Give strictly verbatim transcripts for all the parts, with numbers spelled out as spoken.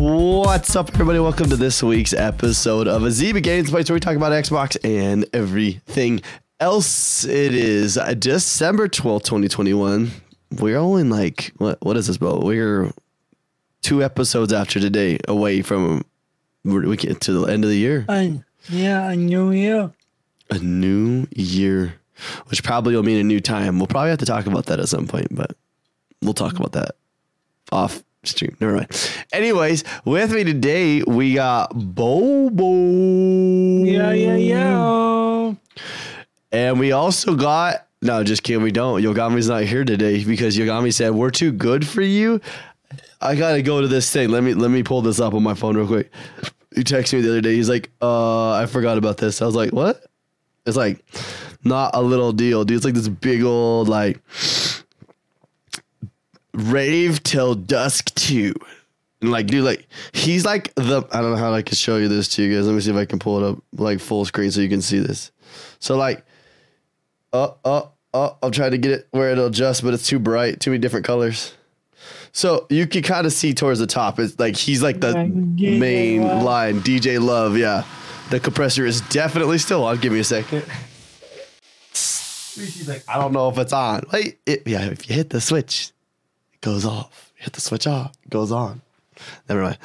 What's up, everybody? Welcome to this week's episode of Azeba Games, where we talk about Xbox and everything else. It is December twelfth, twenty twenty-one. We're only like, what? what is this, bro? We're two episodes after today away from we get to the end of the year. I, yeah, a new year. A new year, which probably will mean a new time. We'll probably have to talk about that at some point, but we'll talk about that off stream. Never mind. Anyways, with me today, we got Bobo. Yeah, yeah, yeah. And we also got, no, just kidding, we don't. Yogami's not here today because Yogami said, we're too good for you. I got to go to this thing. Let me, let me pull this up on my phone real quick. He texted me the other day. He's like, uh, I forgot about this. I was like, what? It's like not a little deal, dude. It's like this big old like rave till dusk two. And like, dude, like he's like the, I don't know how I can show you this to you guys. Let me see if I can pull it up like full screen so you can see this. So like, oh, oh, oh, I'll try to get it where it'll adjust, but it's too bright. Too many different colors. So you can kind of see towards the top. It's like, he's like the yeah, main Love. line, D J Love. Yeah. The compressor is definitely still on. Give me a second. She's like, I don't know if it's on. Wait, it, yeah, if you hit the switch, it goes off. You hit the switch off, it goes on. Never mind.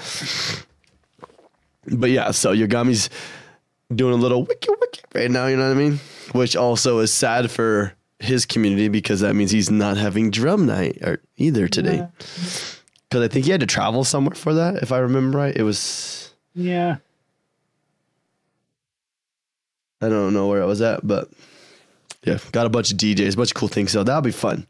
But yeah, so Yogami's doing a little wicky wicky right now, you know what I mean? Which also is sad for his community because that means he's not having drum night or either today. Yeah. Because I think he had to travel somewhere for that, if I remember right. It was... Yeah. I don't know where I was at, but yeah, got a bunch of D Js, a bunch of cool things. So that'll be fun.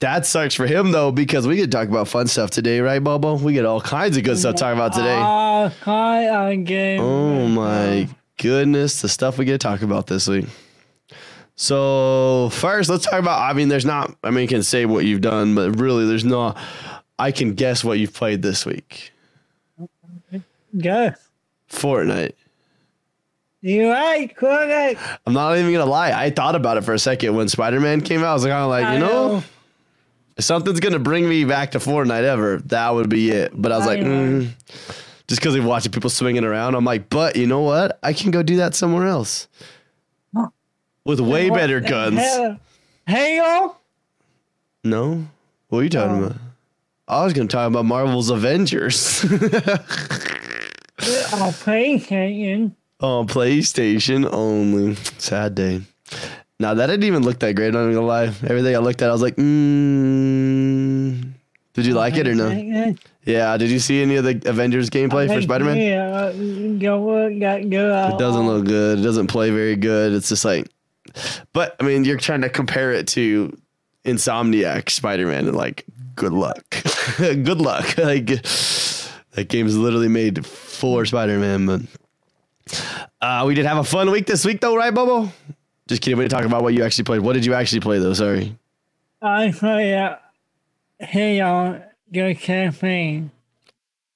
That sucks for him though, because we could talk about fun stuff today, right, Bobo? We get all kinds of good stuff to talk about today. Uh, hi, I'm game. Oh my goodness, the stuff we get to talk about this week. So first, let's talk about. I mean, there's not. I mean, you can say what you've done, but really, there's not. I can guess what you've played this week. Guess. Fortnite. You right, Cortana. I'm not even gonna lie. I thought about it for a second when Spider Man came out. I was kind of like, you know, know, if something's gonna bring me back to Fortnite ever, that would be it. But I was I like, mm. just because we're watching people swinging around, I'm like, but you know what? I can go do that somewhere else with way what, better guns. Uh, Halo? No. What are you talking um, about? I was gonna talk about Marvel's Avengers. I'll play Satan. Oh, PlayStation only. Sad day. Now, that didn't even look that great. I'm not even gonna lie. Everything I looked at, I was like, mmm. Did you like it or no? Yeah. Did you see any of the Avengers gameplay for Spider Man? Yeah. It doesn't look good. It doesn't play very good. It's just like, but I mean, you're trying to compare it to Insomniac Spider Man and like, good luck. Good luck. Like, that game's literally made for Spider Man, but. Uh, we did have a fun week this week, though, right, Bobo? Just kidding. We didn't talk about what you actually played. What did you actually play, though? Sorry. I played uh, Halo, the campaign.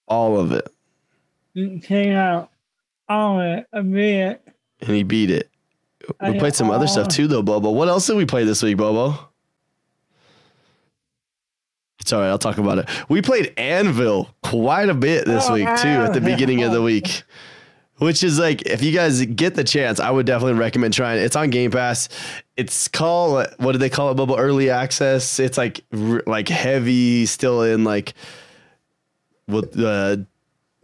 All of it. It came out. All of it. I beat it. And he beat it. We I played some other stuff, too, though, Bobo. What else did we play this week, Bobo? It's all right. I'll talk about it. We played Anvil quite a bit this oh, week, too, at the beginning of the week. Which is like, if you guys get the chance, I would definitely recommend trying it. It's on Game Pass. It's called, what do they call it, Bubble Early Access? It's like like heavy, still in like, what, uh,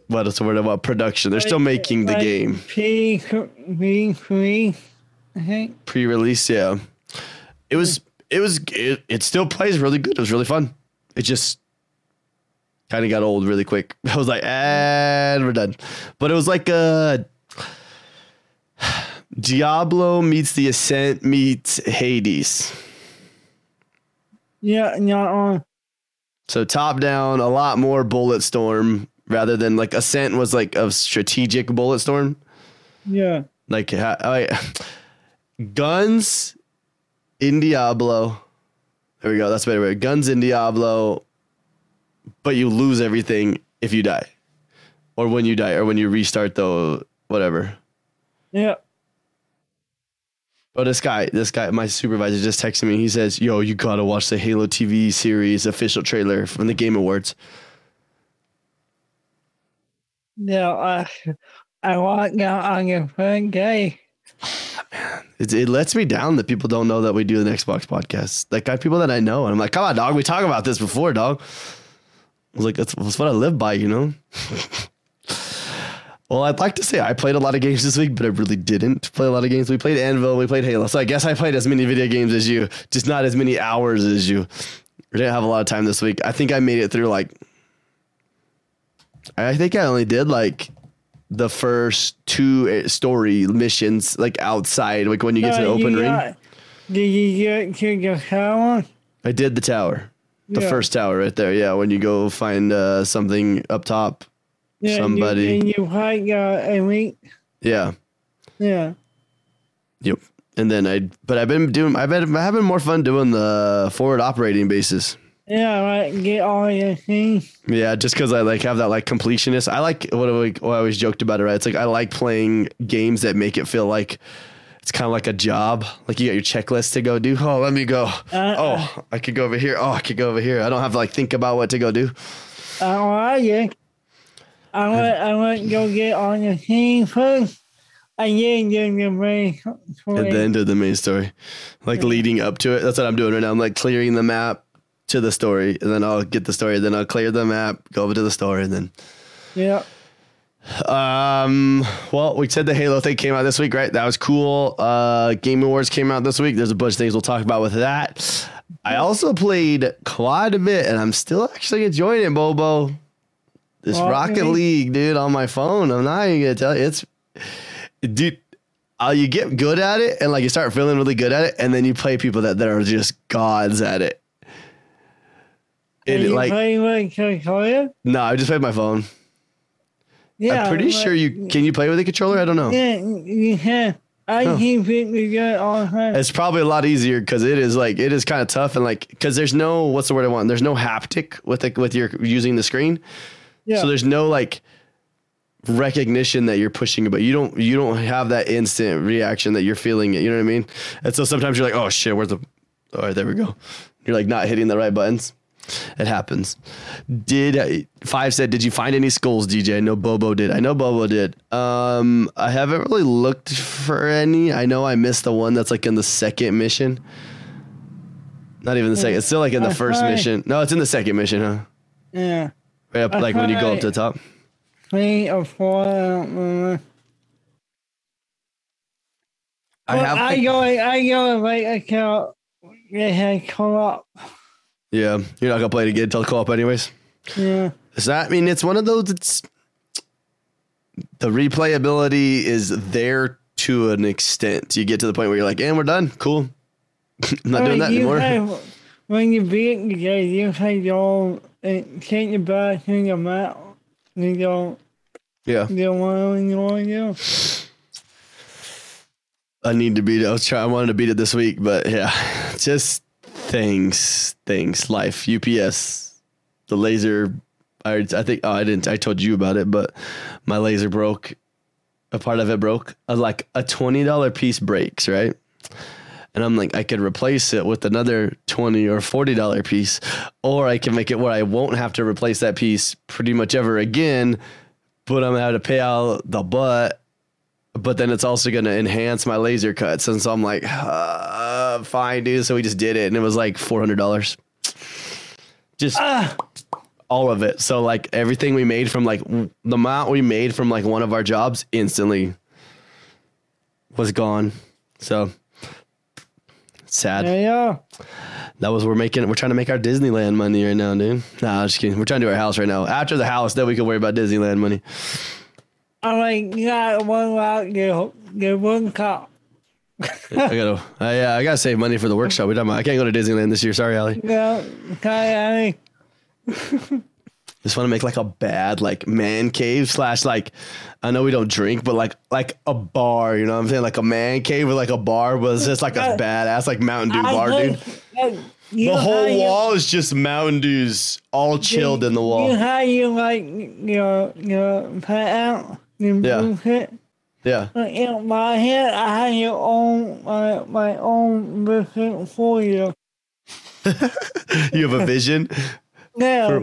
what is the word about production? They're still making the game. Pre-release, I think. Pre-release, yeah. It was, it was, it, it still plays really good. It was really fun. It just... kind of got old really quick. I was like, and we're done. But it was like a Diablo meets The Ascent meets Hades. Yeah, yeah. So top down, a lot more bullet storm rather than like Ascent was like a strategic bullet storm. Yeah. Like I, guns in Diablo. There we go. That's better. Right. Guns in Diablo. But you lose everything if you die or when you die or when you restart the whatever. Yeah. But this guy, this guy, my supervisor just texted me. He says, yo, you got to watch the Halo T V series official trailer from the Game Awards. No, I, I want out on your front gate. Man, it, it lets me down that people don't know that we do an Xbox podcast. Like, I have people that I know, and I'm like, come on, dog. We talked about this before, dog. I was like, that's, that's what I live by, you know? Well, I'd like to say I played a lot of games this week, but I really didn't play a lot of games. We played Anvil, we played Halo. So I guess I played as many video games as you, just not as many hours as you. We didn't have a lot of time this week. I think I made it through, like, I think I only did, like, the first two story missions, like, outside, like, when you get to the open ring. Did you get to the tower? I did the tower. The yeah. first tower right there, yeah, when you go find uh, something up top. Yeah, somebody. And you hide your elite. Yeah. Yeah. Yep. And then I, but I've been doing, I've been having more fun doing the forward operating bases. Yeah, like get all your things. Yeah, just because I like have that like completionist. I like what I, what I always joked about it, right? It's like I like playing games that make it feel like it's kind of like a job. Like you got your checklist to go do. Oh, let me go. Uh-uh. Oh, I could go over here. Oh, I could go over here. I don't have to like think about what to go do. Oh, uh, yeah. I want, I want to go get on your team first. And then do the main story. And then do the main story. Like yeah. leading up to it. That's what I'm doing right now. I'm like clearing the map to the story. And then I'll get the story. Then I'll clear the map, go over to the story. And then. Yeah. Um. Well, we said the Halo thing came out this week, right? That was cool. Uh, Game Awards came out this week. There's a bunch of things we'll talk about with that. I also played quite a bit. And I'm still actually enjoying it, Bobo. This oh, Rocket okay. League, dude, on my phone. I'm not even going to tell you. It's, dude, uh, you get good at it and like you start feeling really good at it. And then you play people that, that are just gods at it. And are you like, playing with a controller? No, I just played my phone. Yeah. I'm pretty like, sure you can you play with a controller? I don't know. Yeah, you can. I oh. keep it good all the time. It's probably a lot easier because it is like it is kind of tough and like because there's no what's the word I want? There's no haptic with the, with your using the screen. Yeah. So there's no like recognition that you're pushing, but you don't you don't have that instant reaction that you're feeling it. You know what I mean? And so sometimes you're like, oh shit, where's the? All right, there we go. You're like not hitting the right buttons. It happens. Did Five said? Did you find any skulls, D J? I know Bobo did. I know Bobo did. Um, I haven't really looked for any. I know I missed the one that's like in the second mission. Not even the second. It's still like in the first mission. No, it's in the second mission, huh? Yeah. Yeah, like when you go up to the top. Three or four, I don't remember. I well, have. I go. I go like I can't. Yeah, co-op. Yeah, you're not gonna play it again till co-op, anyways. Yeah. Is that? I mean, it's one of those. It's the replayability is there to an extent. You get to the point where you're like, "And we're done. Cool. I'm not well, doing that anymore." Have, when you beat the game, you play your own. And take your back and your mat and go. Yeah. You want you want you. I need to beat it. I was trying. I wanted to beat it this week, but yeah, just things, things, life, U P S, the laser. I I think. Oh, I didn't. I told you about it, but my laser broke. A part of it broke. I was like a twenty dollar piece breaks, right? And I'm like, I could replace it with another twenty or forty dollar piece, or I can make it where I won't have to replace that piece pretty much ever again, but I'm going to have to pay out the butt, but then it's also going to enhance my laser cuts. And so I'm like, uh, fine, dude. So we just did it. And it was like four hundred dollars. Just ah. all of it. So like everything we made from like the amount we made from like one of our jobs instantly was gone. So sad. Yeah, yeah. That was we're making. We're trying to make our Disneyland money right now, dude. Nah, just kidding. We're trying to do our house right now. After the house, then we can worry about Disneyland money. I'm like, yeah, one out, get get one cop. I gotta, uh, yeah, I gotta save money for the workshop. We talking about. I can't go to Disneyland this year. Sorry, Allie. Yeah, okay, Allie. Just want to make like a bad like man cave slash like I know we don't drink but like like a bar, you know what I'm saying, like a man cave with like a bar was just like a badass like Mountain Dew I bar dude you, the whole you, wall is just Mountain Dews all chilled you, in the wall you how you like your your pet out your yeah pet. Yeah like in my head I had your own my, my own vision for you. You have a vision. No.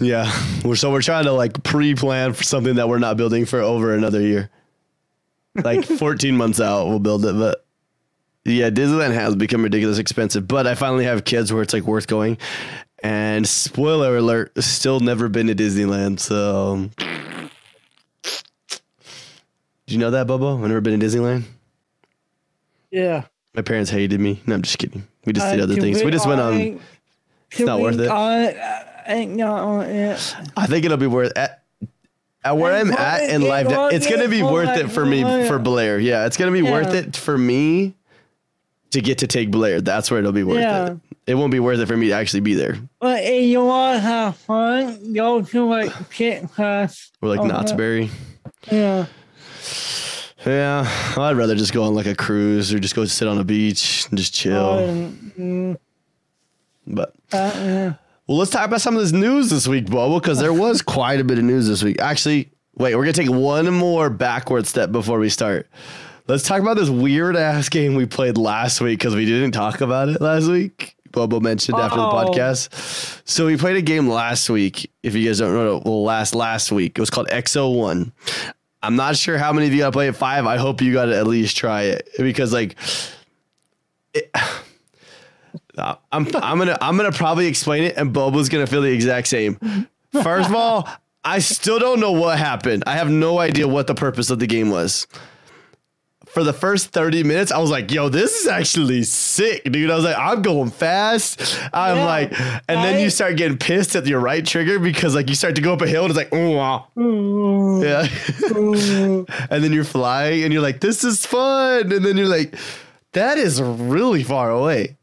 Yeah. We're, so we're trying to like pre-plan for something that we're not building for over another year. Like fourteen months out, we'll build it. But yeah, Disneyland has become ridiculous expensive. But I finally have kids where it's like worth going. And spoiler alert, still never been to Disneyland. So, did you know that, Bobo? I've never been to Disneyland. Yeah. My parents hated me. No, I'm just kidding. We just did uh, other things. We, we just went on. Um, it's not worth it. I think it'll be worth it. At, at where I'm at in life, it's going to be worth it for me, for Blair. Yeah, it's going to be yeah. worth it for me to get to take Blair. That's where it'll be worth yeah. it. It won't be worth it for me to actually be there. But if you want to have fun, go to like Kit Class. Or like Knott's Berry. Yeah. Yeah, I'd rather just go on like a cruise or just go sit on a beach and just chill. Um, but uh, yeah. Well, let's talk about some of this news this week, Bobo, because there was quite a bit of news this week. Actually, wait, we're going to take one more backward step before we start. Let's talk about this weird ass game we played last week because we didn't talk about it last week. Bobo mentioned oh. after the podcast. So we played a game last week. If you guys don't know, well, last last week, it was called X oh one. I'm not sure how many of you got to play at five. I hope you got to at least try it because like it, I'm, I'm going to, I'm going to probably explain it and Bobo's going to feel the exact same. First of all, I still don't know what happened. I have no idea what the purpose of the game was. For the first thirty minutes, I was like, yo, this is actually sick, dude. I was like, I'm going fast. I'm yeah, like, and right? then you start getting pissed at your right trigger because like you start to go up a hill and it's like, oh, wow. Ooh. Yeah. Ooh. And then you're flying and you're like, this is fun. And then you're like, that is really far away.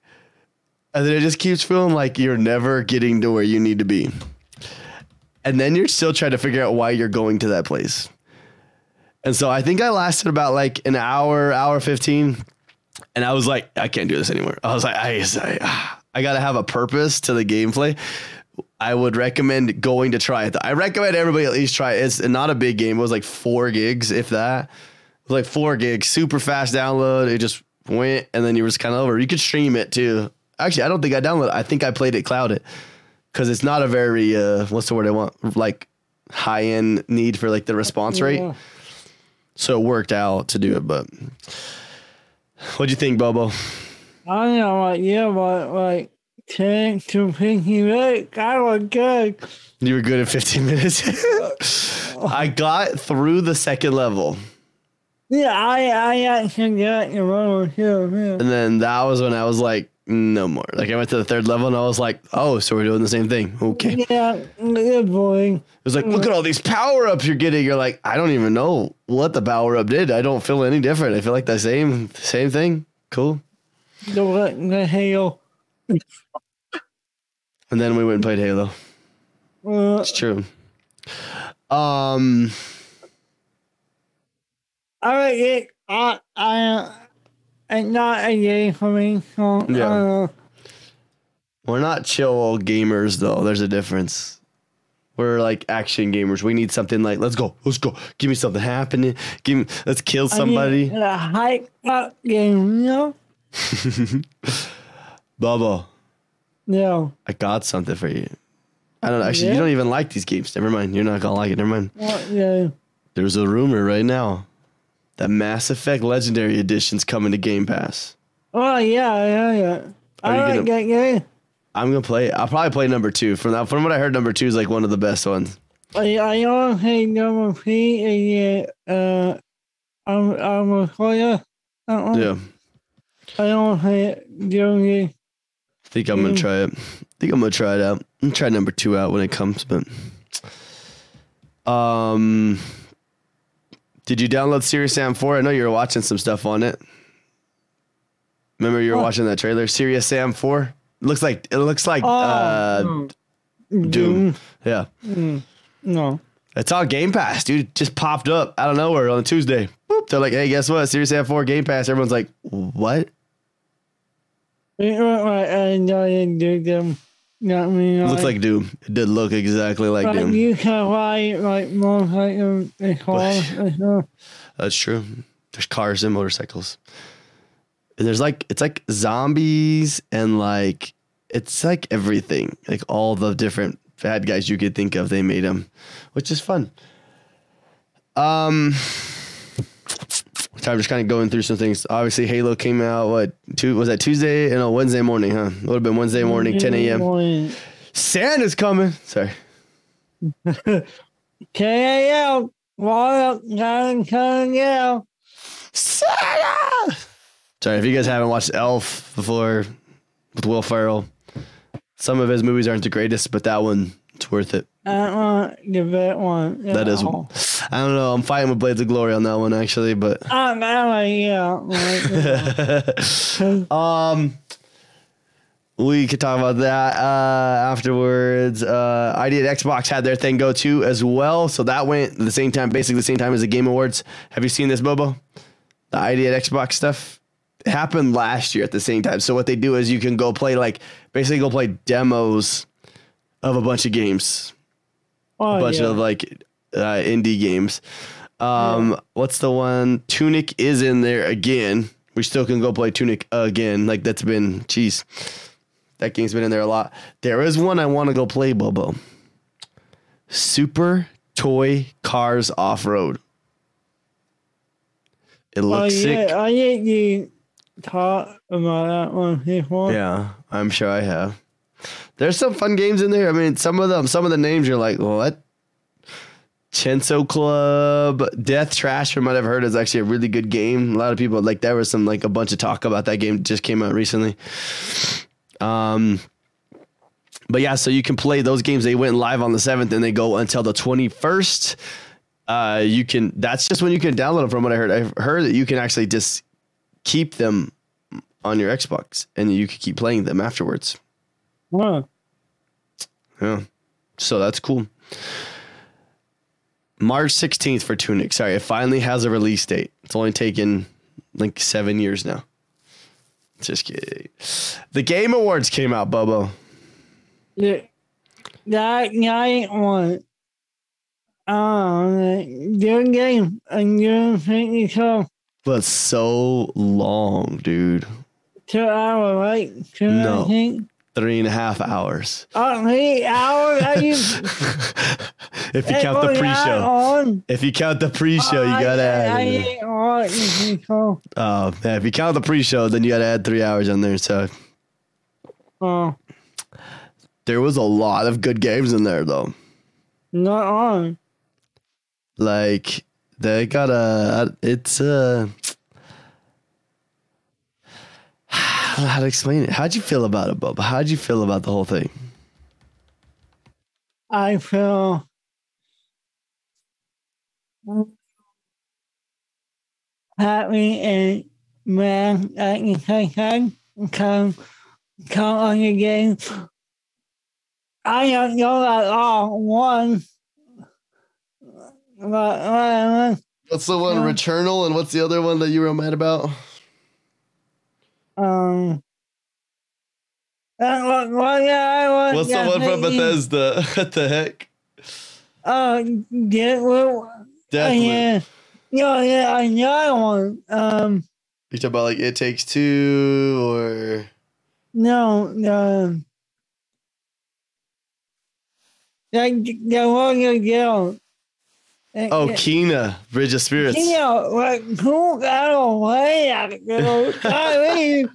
And then it just keeps feeling like you're never getting to where you need to be. And then you're still trying to figure out why you're going to that place. And so I think I lasted about like an hour, hour fifteen. And I was like, I can't do this anymore. I was like, I, I, I got to have a purpose to the gameplay. I would recommend going to try it. I recommend everybody at least try it. It's not a big game. It was like four gigs, if that. It was like four gigs, super fast download. It just went and then you were just kind of over. You could stream it too. Actually, I don't think I downloaded it. I think I played it cloud it because it's not a very, uh, what's the word I want? Like high end need for like the response yeah. rate. So it worked out to do it, but what'd you think, Bobo? I don't know, like, yeah, but like ten to fifteen minutes, I was good. You were good at fifteen minutes. I got through the second level. Yeah, I, I actually got your level too. Yeah. And then that was when I was like, no more. Like I went to the third level and I was like, oh, so we're doing the same thing. Okay. Yeah, good boy. It was like, look at all these power ups you're getting. You're like, I don't even know what the power up did. I don't feel any different. I feel like the same same thing. Cool. The Halo. And then we went and played Halo. Uh, it's true. Um I like it. I I It's not a game for me. So yeah. uh, We're not chill gamers, though. There's a difference. We're like action gamers. We need something like, let's go, let's go. Give me something happening. Give me, let's kill somebody. I need a hype up game, you know? Bubba. Yeah. I got something for you. I don't know. Actually, yeah. You don't even like these games. Never mind. You're not going to like it. Never mind. Uh, yeah. There's a rumor right now. The Mass Effect Legendary Edition's coming to Game Pass. Oh, yeah, yeah, yeah. Are I like that game. I'm going to play it. I'll probably play number two. From that, from what I heard, number two is like one of the best ones. I, I don't think number three is uh, I'm, I'm a player. I yeah. I don't think it. I think I'm going to try it. I think I'm going to try it out. I'm going to try number two out when it comes, but... Um... Did you download Serious Sam four? I know you were watching some stuff on it. Remember you were oh. watching that trailer, Serious Sam four? It looks like it looks like oh. uh, Doom. Doom. Yeah. Mm. No. It's on Game Pass, dude. It just popped up out of nowhere on Tuesday. Boop. They're like, hey, guess what? Serious Sam four Game Pass. Everyone's like, what? Not me, like, it looks like Doom. It did look exactly like, like Doom. You can ride like motorcycles and cars and stuff. That's true. There's cars and motorcycles. And there's like it's like zombies and like it's like everything. Like all the different bad guys you could think of, they made them, which is fun. Um, so I'm just kind of going through some things. Obviously, Halo came out, what, two, was that Tuesday? No, Wednesday morning, huh? It would have been Wednesday morning, ten a.m. Santa's coming. Sorry. K A L Santa! Sorry, if you guys haven't watched Elf before with Will Ferrell, some of his movies aren't the greatest, but that one, it's worth it. I don't want to give that one. That is, I don't know. I'm fighting with Blades of Glory on that one, actually, but. Oh, no, yeah. um, we could talk about that uh, afterwards. Uh, I did. Xbox had their thing go too as well, so that went the same time, basically the same time as the Game Awards. Have you seen this, Bobo? The I D at Xbox stuff happened last year at the same time. So what they do is you can go play like basically go play demos of a bunch of games, oh, a bunch yeah. of like uh, indie games. Um, yeah. What's the one? Tunic is in there again. We still can go play Tunic again. Like that's been geez. That game's been in there a lot. There is one I want to go play, Bobo. Super Toy Cars Off-Road. It looks oh, yeah. sick. I think you talked about that one before. Yeah, I'm sure I have. There's some fun games in there. I mean, some of them, some of the names you're like, what? Chenso Club, Death Trash, from what I've heard, is actually a really good game. A lot of people, like, there was some, like, a bunch of talk about that game just came out recently. Um, but yeah, so you can play those games. They went live on the seventh and they go until the twenty-first. Uh, you can, that's just when you can download them from what I heard. I've heard that you can actually just keep them on your Xbox and you can keep playing them afterwards. Wow. Yeah. So that's cool. March sixteenth for Tunic. Sorry. It finally has a release date. It's only taken like seven years now. Just kidding. The Game Awards came out, Bobo. Yeah. That night one. Um, good game. And you think you so. But so long, dude. Two hours, right? Two no. I think? Three and a half hours. Oh, three hours? Are you... if you count the pre-show. If you count the pre-show, oh, you gotta I, add. I, I, oh, cool. uh, yeah, if you count the pre-show, then you gotta add three hours on there. So, oh. There was a lot of good games in there, though. Not on. Like they got a. It's a. I don't know how to explain it. How'd you feel about it, Bob? How'd you feel about the whole thing? I feel. Happy and man, like you said, come, come on your game. I don't know at all. One. What's the one, Returnal, and what's the other one that you were mad about? Um, that one, one, yeah, one, what's yeah, the one from Bethesda? What the heck? Uh, get, well, Deathloop. Uh, yeah. No, yeah, I know I want. Um, you talking about like It Takes Two or no, no. Like the one you get. Oh, yeah. Kena, Bridge of Spirits. Kena, like, who got away at it, girl? I mean.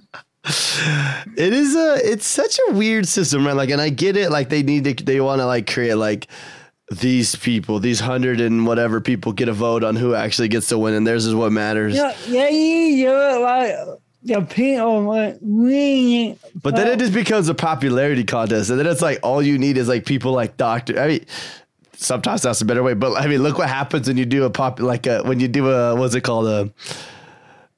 It is a, it's such a weird system, right? Like, and I get it. Like, they need to, they want to, like, create, like, these people, these hundred and whatever people get a vote on who actually gets to win, and theirs is what matters. Yeah, yeah, you do it like the people, like, we. But then it just becomes a popularity contest, and then it's like all you need is, like, people like Doctor. I mean, sometimes that's a better way, but I mean, look what happens when you do a pop, like a, when you do a, what's it called? A,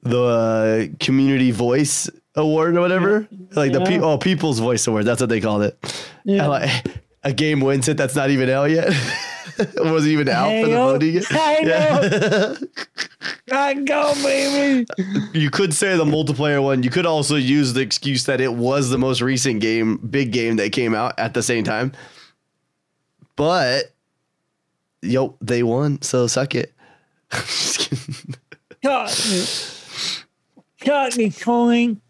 the uh, Community Voice Award or whatever, like yeah. the pe- oh, People's Voice Award. That's what they called it. Yeah. And like, a game wins it. That's not even out yet. It wasn't even out hey, for the voting yet. I know. I go, baby. You could say the multiplayer one. You could also use the excuse that it was the most recent game, big game that came out at the same time. But, yo, they won, so suck it. I'm just kidding. Cut me. Cut me, calling.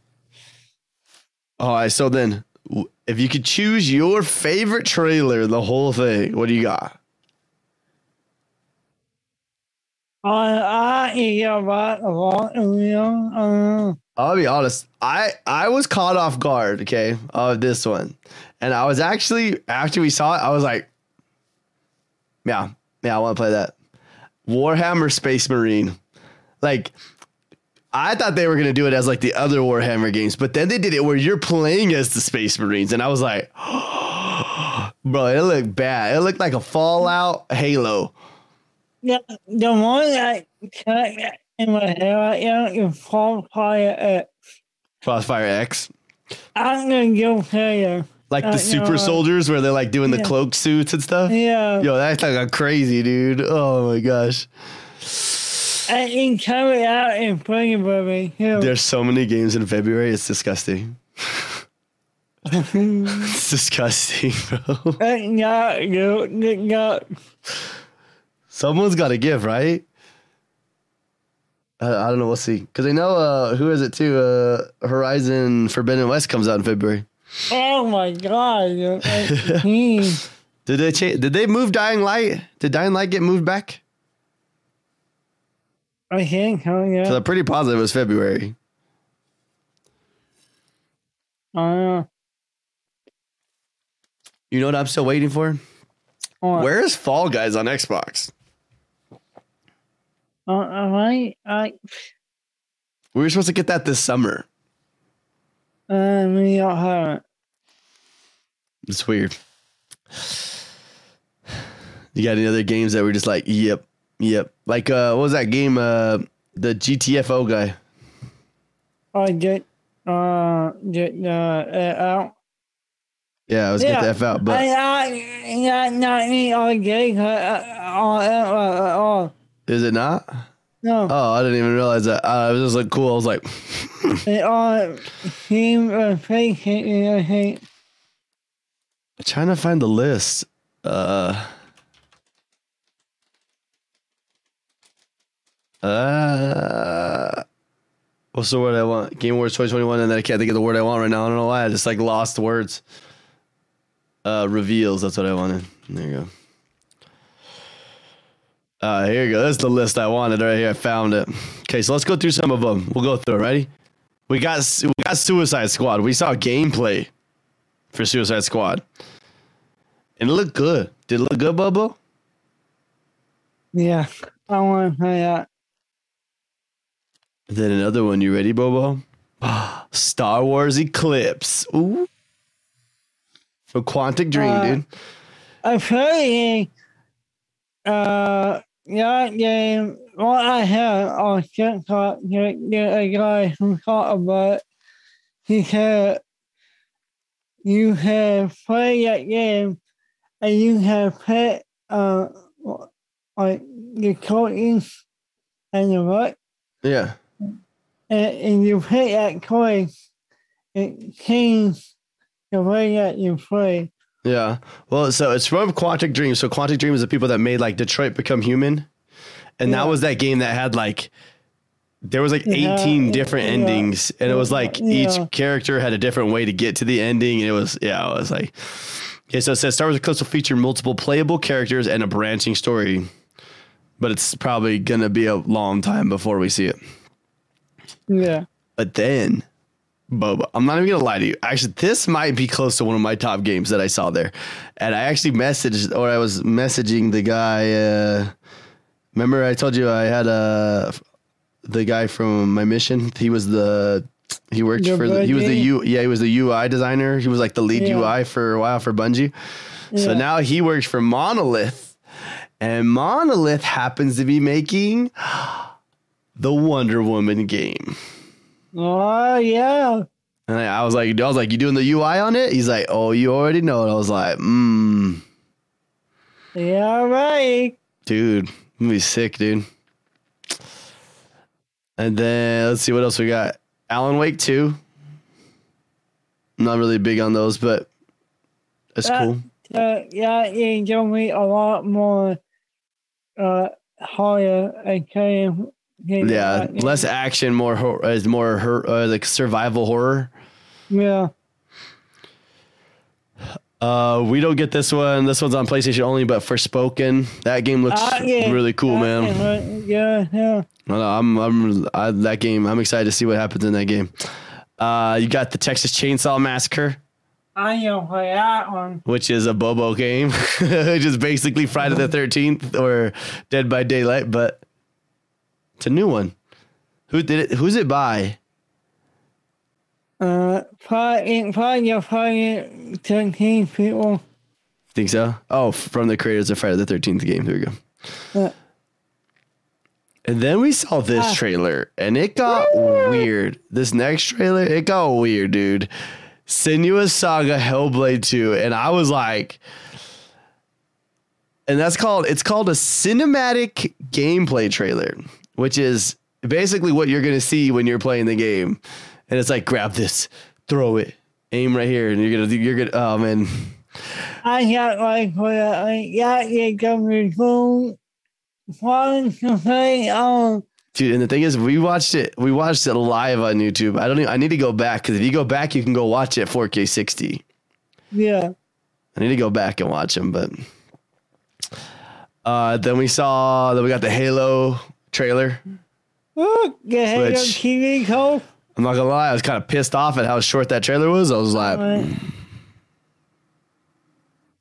All right, so then if you could choose your favorite trailer, the whole thing, what do you got? I'll be honest. I, I was caught off guard, okay, of this one. And I was actually, after we saw it, I was like, yeah, yeah, I want to play that. Warhammer Space Marine. Like, I thought they were going to do it as like the other Warhammer games, but then they did it where you're playing as the Space Marines. And I was like, bro, it looked bad. It looked like a Fallout Halo. Yeah, the one I can't get in my head right now is Crossfire X. Crossfire X? I'm going to go play it. Like the super soldiers where they're like doing yeah. the cloak suits and stuff? Yeah. Yo, that's like crazy, dude. Oh my gosh. I can come out in February. Yeah. There's so many games in February. It's disgusting. It's disgusting, bro. Yeah, dude. Yeah. Someone's got to give, right? I, I don't know. We'll see. Because I know, uh, who is it too? Uh, Horizon Forbidden West comes out in February. Oh, my God. Did they change? Did they move Dying Light? Did Dying Light get moved back? I think. Oh, yeah. So they're pretty positive it was February. Uh, you know what I'm still waiting for? What? Where is Fall Guys on Xbox? Uh, I, I, we were supposed to get that this summer. Uh, we don't have it. It's weird. You got any other games that were just like, yep, yep. Like, uh, what was that game? Uh, the G T F O guy. I get, uh, get uh, out. Yeah, I was yeah. get the F out, but not not me all gay all at all. Is it not? No. Oh, I didn't even realize that. Uh, I was just like, cool. I was like, they all seem uh, fake. I hate. I'm trying to find the list. Uh. Uh. What's the word I want? Game Awards twenty twenty-one, and then I can't think of the word I want right now. I don't know why. I just like lost words. Uh, reveals. That's what I wanted. There you go. Uh, here you go. That's the list I wanted right here. I found it. Okay, so let's go through some of them. We'll go through it. Ready? We got we got Suicide Squad. We saw gameplay for Suicide Squad, and it looked good. Did it look good, Bobo? Yeah, I want to play that. Then another one. You ready, Bobo? Star Wars Eclipse. Ooh. For Quantic Dream, uh, dude. I'm playing uh, that game. What I had on TikTok, there, there a guy who talked about it. He said, you have played that game and you have put uh, like the coins and the book. Yeah. And, and you put that coin, it changed the way that you play. Yeah. Well, so it's from Quantic Dream. So Quantic Dream is the people that made like Detroit Become Human. And yeah. that was that game that had like, there was like yeah. eighteen different yeah. endings. And it was like yeah. each character had a different way to get to the ending. And it was, yeah, I was like, okay, so it says Star Wars Eclipse will feature multiple playable characters and a branching story. But it's probably going to be a long time before we see it. Yeah. But then... Boba, I'm not even gonna lie to you. Actually, this might be close to one of my top games that I saw there, and I actually messaged, or I was messaging the guy. Uh, remember, I told you I had a uh, the guy from my mission. He was the he worked Your for the, he was the U yeah he was the U I designer. He was like the lead yeah. U I for a while for Bungie. Yeah. So now he works for Monolith, and Monolith happens to be making the Wonder Woman game. Oh yeah. And I was like, I was like, you doing the U I on it? He's like, oh, you already know it. I was like, hmm. Yeah, right. Dude, I'm gonna be sick, dude. And then let's see what else we got. Alan Wake two. I'm not really big on those, but it's that, cool. Uh, yeah, you give me a lot more uh higher and came. Yeah, less action, more horror, more her, uh, like survival horror. Yeah. Uh, we don't get this one. This one's on PlayStation only, but for Spoken, that game looks uh, yeah, really cool, uh, man. Yeah, yeah. Well, I'm, I'm, I, that game. I'm excited to see what happens in that game. Uh, you got the Texas Chainsaw Massacre. I don't play that one. Which is a Bobo game, just basically Friday the thirteenth or Dead by Daylight, but it's a new one. Who did it? Who's it by? Uh, probably, probably, probably thirteen people. Think so? Oh, from the creators of Friday the thirteenth game. There we go. Yeah. And then we saw this ah. trailer, and it got weird. This next trailer, it got weird, dude. Senua's Saga Hellblade two, and I was like, and that's called, it's called a cinematic gameplay trailer, which is basically what you're going to see when you're playing the game. And it's like, grab this, throw it, aim right here, and you're gonna, you're gonna. Oh man, I got like, I got it coming home. Dude, and the thing is, we watched it. We watched it live on YouTube. I don't. Even, I need to go back because if you go back, you can go watch it four K sixty. Yeah, I need to go back and watch them. But uh, then we saw that we got the Halo trailer. Ooh, the Halo which, T V code. I'm not gonna lie, I was kind of pissed off at how short that trailer was. I was like, right.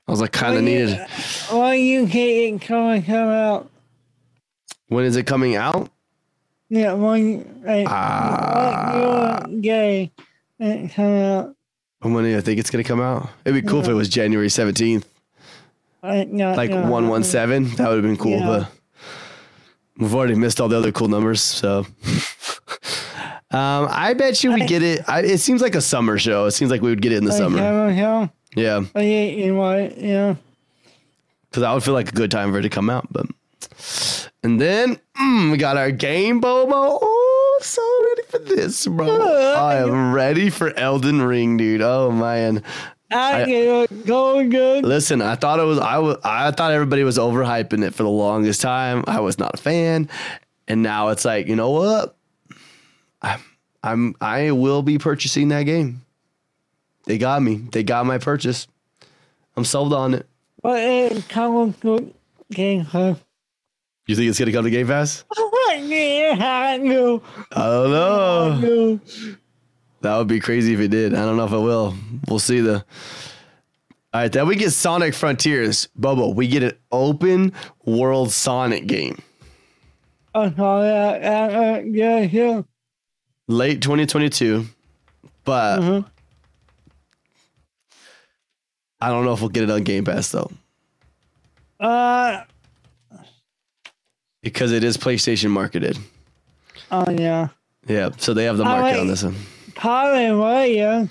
I was like, kind of needed. Why you can't come come out? When is it coming out? Yeah, when like, uh, you're gay, it come out. When do you think it's gonna come out? It'd be cool yeah. if it was January seventeenth, right, no, like no, one one seven. That would have been cool, yeah. but we've already missed all the other cool numbers, so. Um, I bet you we get it. I, it seems like a summer show. It seems like we would get it in the like summer. Yeah. Yeah. I you know, yeah. Because that would feel like a good time for it to come out. But and then mm, we got our game, Bobo. Oh, I'm so ready for this, bro! I am ready for Elden Ring, dude. Oh man. I, I going good. Listen, I thought it was. I was. I thought everybody was overhyping it for the longest time. I was not a fan, and now it's like, you know what? I'm, I'm, I will be purchasing that game. They got me. They got my purchase. I'm sold on it. But it's coming to Game Pass. You think it's going to come to Game Pass? Yeah, I know. I don't know. I know. That would be crazy if it did. I don't know if it will. We'll see though. All right, then we get Sonic Frontiers. Bobo, we get an open world Sonic game. Oh, yeah, uh, yeah, yeah. Late twenty twenty-two, but mm-hmm. I don't know if we'll get it on Game Pass though. Uh, because it is PlayStation marketed. Oh yeah. Yeah, so they have the market like, on this one. Probably will, yeah.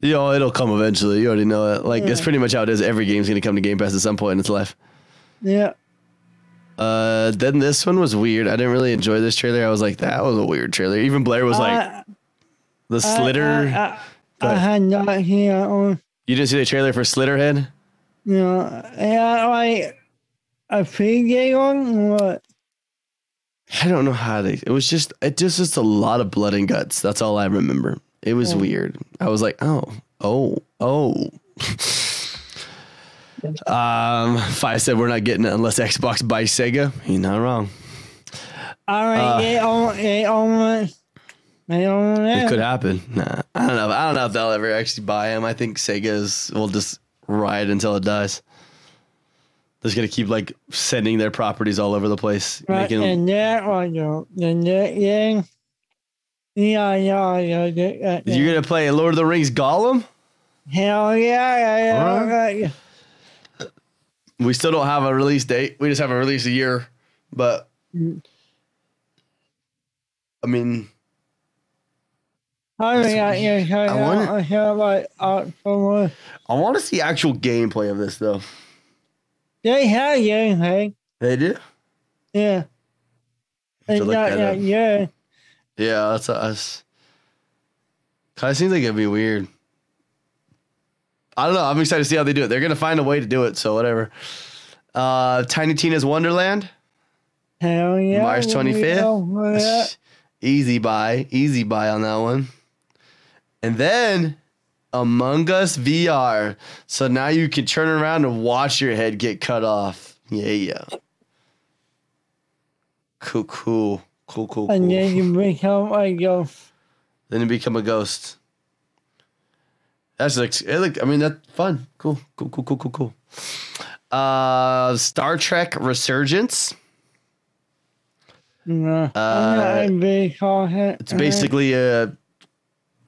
You know, it'll come eventually. You already know it. Like yeah. It's pretty much how it is. Every game's gonna come to Game Pass at some point in its life. Yeah. Uh, then this one was weird. I didn't really enjoy this trailer. I was like, that was a weird trailer. Even Blair was uh, like, the Slitter. I, I, I, I had not here. Um, you didn't see the trailer for Slitterhead? No. Yeah, like a pre-game one. What? I don't know how they. It was just. It just was a lot of blood and guts. That's all I remember. It was yeah. weird. I was like, oh, oh, oh. Um, Fi said we're not getting it unless Xbox buys Sega. You're not wrong. All right, uh, it, almost, it, almost, it, almost it could happen. Nah, I don't know. I don't know if they'll ever actually buy him. I think Sega's will just ride until it dies. They're just gonna keep like sending their properties all over the place. Right, making and that one, and that game. Yeah, yeah, yeah. That, that, that. You're gonna play Lord of the Rings Gollum? Hell yeah, yeah, yeah. Right. yeah. We still don't have a release date. We just have a release a year, but I mean, I want to see actual gameplay of this though. They have gameplay. They do. Yeah. They got that. Yeah. Yeah, that's us. Kind of seems like it'd be weird. I don't know. I'm excited to see how they do it. They're going to find a way to do it, so whatever. Uh, Tiny Tina's Wonderland. Hell yeah. March twenty-fifth. Easy buy. Easy buy on that one. And then Among Us V R. So now you can turn around and watch your head get cut off. Yeah, yeah. Cool, cool. Cool, cool, cool. And then you become a ghost. Then you become a ghost. That's like, it looked, I mean, that's fun. Cool, cool, cool, cool, cool, cool. Uh, Star Trek Resurgence. No. Uh, it's basically a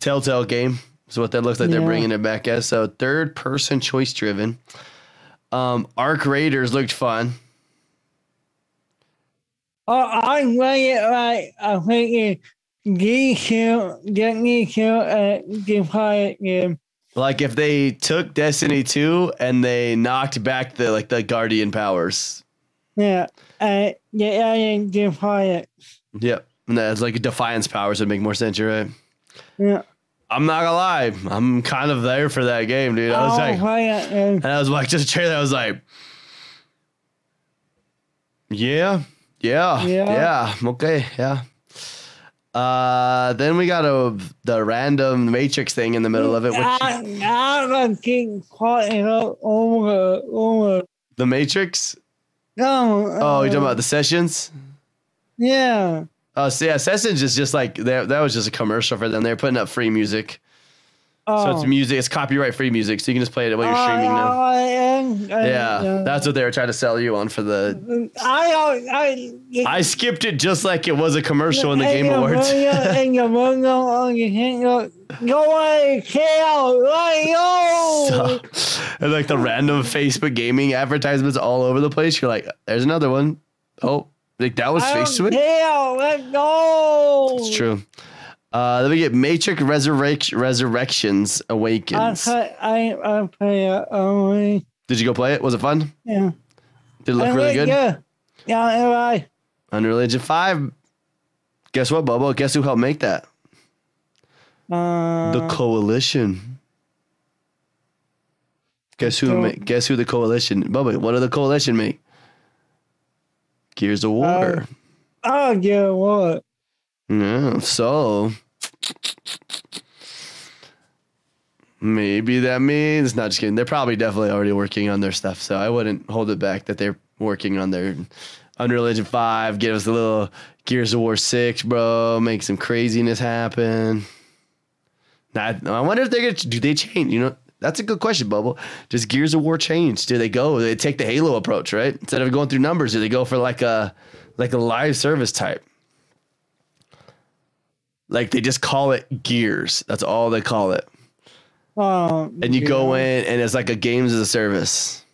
Telltale game. So what that looks like, yeah. They're bringing it back as so third person choice driven. Um, Arc Raiders looked fun. Oh, I'm playing it right. I'm thinking G two, get me to a Game Pass game. Like if they took Destiny two and they knocked back the like the Guardian powers. Yeah, uh, yeah, I didn't Defiance. Yep, and that's like Defiance powers would make more sense, right? Yeah. I'm not gonna lie, I'm kind of there for that game, dude. I was oh, like, yeah. and I was like, just a trailer. I was like, yeah, yeah, yeah, yeah okay, yeah. Uh, then we got a the random Matrix thing in the middle of it. Which I, I don't think quite enough over over the Matrix. No. Uh, oh, you're talking about the Sessions? Yeah. Oh, uh, so yeah, Sessions is just like, that was just a commercial for them. They were putting up free music. Oh. So it's music, it's copyright free music, so you can just play it while you're streaming oh, now. I, I, yeah, I, that's what they were trying to sell you on for the... I I, I skipped it just like it was a commercial in the Game Awards. So, and like the random Facebook gaming advertisements all over the place. You're like, there's another one. Oh, like that was Facebook? Yeah, let's go. It's true. Uh, then we get Matrix Resurrection Resurrections Awakens. I, I, I play it only. Did you go play it? Was it fun? Yeah. Did it look I really good? Yeah. Yeah, I. Unreal Engine five. Guess what, Bobo? Guess who helped make that? Uh, the Coalition. Guess who? Ma- guess who? The Coalition. Bobo, what did the Coalition make? Gears of War. Oh, yeah, what? Yeah, so maybe that means, not just kidding, they're probably definitely already working on their stuff, so I wouldn't hold it back that they're working on their Unreal Engine five. Give us a little Gears of War six, bro. Make some craziness happen. I, I wonder if they're going to, do they change? You know, that's a good question, Bubble. Does Gears of War change? Do they go, they take the Halo approach, right? Instead of going through numbers, do they go for like a like a live service type? Like they just call it Gears. That's all they call it. Oh, and you yeah. go in and it's like a games as a service.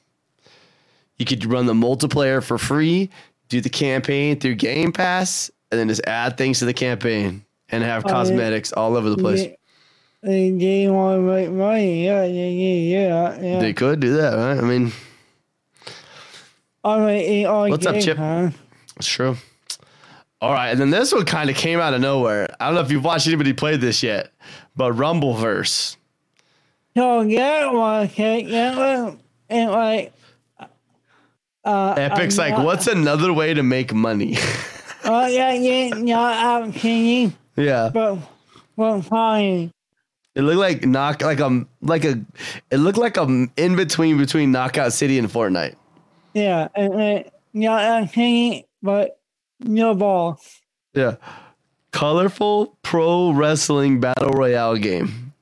You could run the multiplayer for free, do the campaign through Game Pass, and then just add things to the campaign and have oh, cosmetics yeah. all over the place. Yeah. They, they want to make money. Yeah, yeah, yeah, yeah. They could do that, right? I mean, all right, all what's game, up, Chip? Huh? It's true. All right, and then this one kind of came out of nowhere. I don't know if you've watched anybody play this yet, but Rumbleverse. No, yeah, well, okay, yeah, and like, uh, Epic's I'm like, not, what's another way to make money? Oh yeah, yeah, yeah, I'm kidding. Yeah, but but fine. It looked like knock, like um, like a, it looked like a in between between Knockout City and Fortnite. Yeah, and, and yeah, I'm kidding, but. No ball. Yeah. Colorful pro wrestling battle royale game.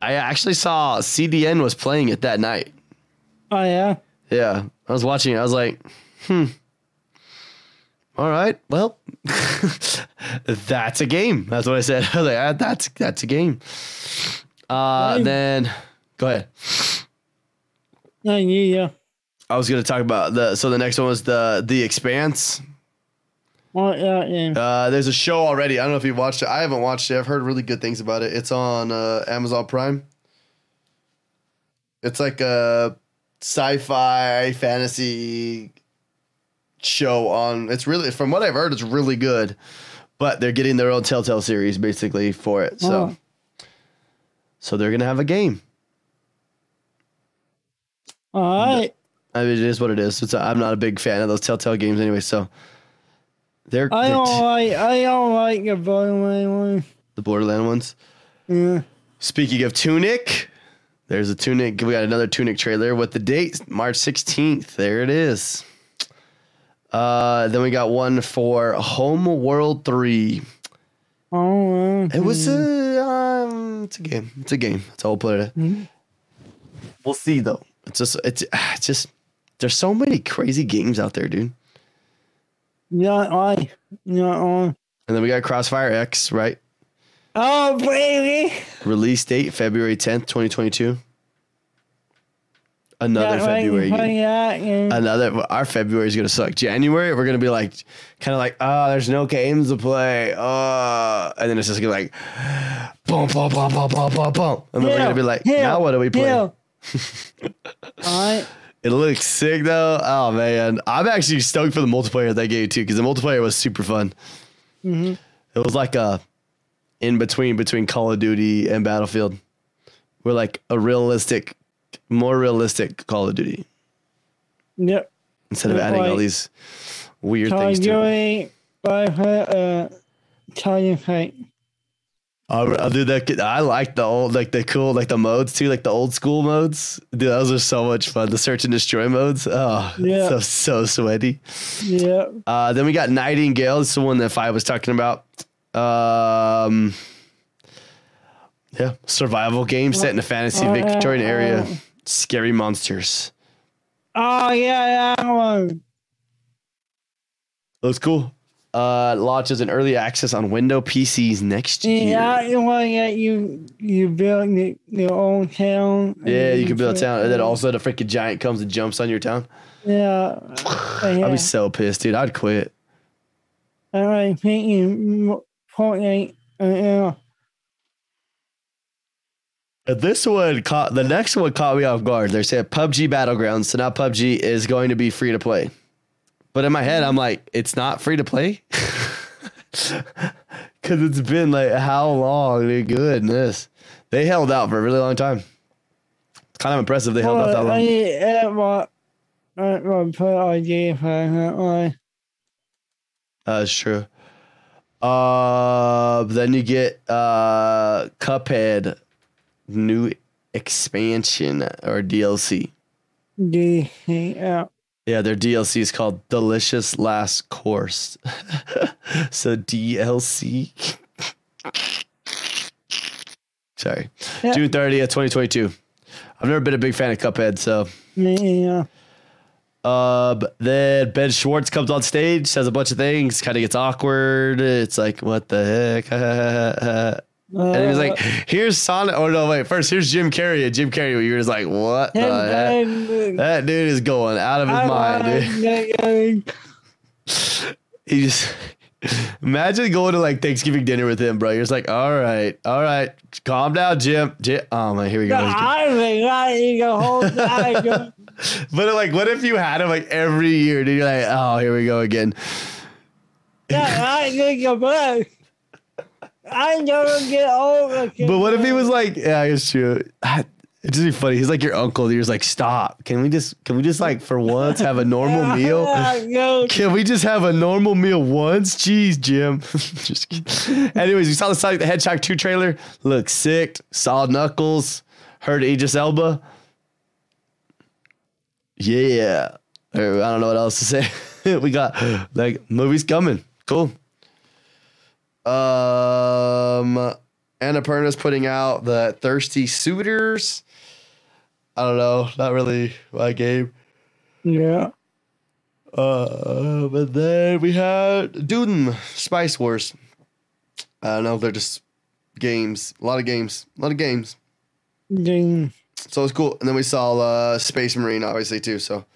I actually saw C D N was playing it that night. Oh, yeah? Yeah. I was watching it. I was like, hmm. All right. Well, that's a game. That's what I said. I was like, ah, that's, that's a game. Uh, hey. Then, go ahead. Yeah, yeah. I was going to talk about the, so the next one was the, the Expanse. What, yeah, yeah. Uh, there's a show already. I don't know if you've watched it. I haven't watched it. I've heard really good things about it. It's on uh, Amazon Prime. It's like a sci-fi fantasy show on, it's really, from what I've heard, it's really good, but they're getting their own Telltale series basically for it. So, oh. so they're going to have a game. All right. The, I mean, it is what it is. It's a, I'm not a big fan of those Telltale games anyway, so they're. I don't they're t- like. I don't like the Borderland ones. The Borderland ones. Yeah. Speaking of Tunic, there's a Tunic. We got another Tunic trailer with the date, March sixteenth. There it is. Uh, then we got one for Homeworld three. Oh, it was a, um, it's a game. It's a game. That's how we'll put it. Mm-hmm. We'll see though. It's just, it's, it's just, there's so many crazy games out there, dude. Yeah, I, yeah, I. And then we got Crossfire X, right? Oh, baby. Release date February tenth, twenty twenty-two. Another yeah, February. Right, yeah, yeah. Another. Our February is gonna suck. January, we're gonna be like, kind of like, oh, there's no games to play. Oh, and then it's just gonna like, boom, boom, boom, boom, boom, boom, boom, and then yeah, we're gonna be like, yeah, now what do we play? Yeah. All right. It looks sick though. Oh man, I'm actually stoked for the multiplayer of that game too, because the multiplayer was super fun. Mm-hmm. It was like a in between between Call of Duty and Battlefield. We're like a realistic. More realistic Call of Duty. Yep. Instead of it's adding like all these weird things to it. Uh, oh, dude, that, I like the old, like the cool, like the modes too, like the old school modes. Dude, those are so much fun. The search and destroy modes. Oh, yeah. So, so sweaty. Yeah. Uh, then we got Nightingale. This is the one that Fi was talking about. Um, yeah. Survival game set in a fantasy oh, Victorian yeah, area. Oh. Scary monsters. Oh, yeah, that one. That was cool. Uh, launches an early access on Windows P Cs next year. Yeah, you want to get you, you build your, your own town. Yeah, you can build a town. And then also the freaking giant comes and jumps on your town. Yeah. yeah. I'd be so pissed, dude. I'd quit. All right, thank you. Fortnite. Yeah. This one caught the next one caught me off guard. They said P U B G Battlegrounds, so now P U B G is going to be free to play. But in my head, I'm like, it's not free to play because it's been like how long? Dude, goodness, they held out for a really long time. It's kind of impressive they held oh, out that long. I, That's true. Uh, then you get uh Cuphead. New expansion or D L C. Yeah, yeah, their D L C is called Delicious Last Course. So D L C. Sorry, yeah. June thirtieth, twenty twenty-two. I've never been a big fan of Cuphead, so yeah. Uh, then Ben Schwartz comes on stage, says a bunch of things, kind of gets awkward. It's like, what the heck? Uh, and he was like, here's Sonic. Oh, no, wait. First, here's Jim Carrey. And Jim Carrey, you were just like, what? The heck? That dude is going out of his I mind, dude. He just, imagine going to like Thanksgiving dinner with him, bro. You're just like, all right, all right. Calm down, Jim. Jim. Oh, my, here we go. I'm the whole time. But like, what if you had him like every year, dude? You're like, oh, here we go again. Yeah, I think you're back. I never get over. But what if he was like, yeah, it's true. It'd just be funny. He's like your uncle. You're just like, stop. Can we just, can we just like for once have a normal meal? No. Can we just have a normal meal once? Jeez, Jim. Just kidding. Anyways, we saw the Sonic the Hedgehog two trailer. Looks sick. Saw Knuckles. Heard Aegis Elba. Yeah. I don't know what else to say. We got like movies coming. Cool. Um, Annapurna's putting out the Thirsty Suitors. I don't know, not really my game. Yeah. Uh, but then we had Doom, Spice Wars. I don't know, they're just games. A lot of games. A lot of games. Game. So it's cool. And then we saw uh, Space Marine, obviously, too. So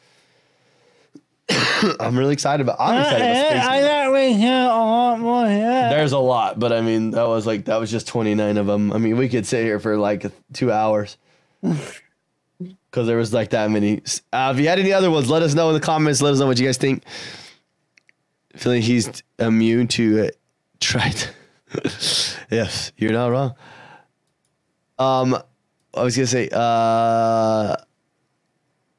I'm really excited about. I'm excited about Space Marine. I got we have a lot more. Yeah. There's a lot, but I mean, that was like that was just twenty-nine of them. I mean, we could sit here for like two hours because there was like that many. Uh, if you had any other ones, let us know in the comments. Let us know what you guys think. I feel like he's immune to it. Tried. Yes, you're not wrong. Um, I was gonna say. Uh.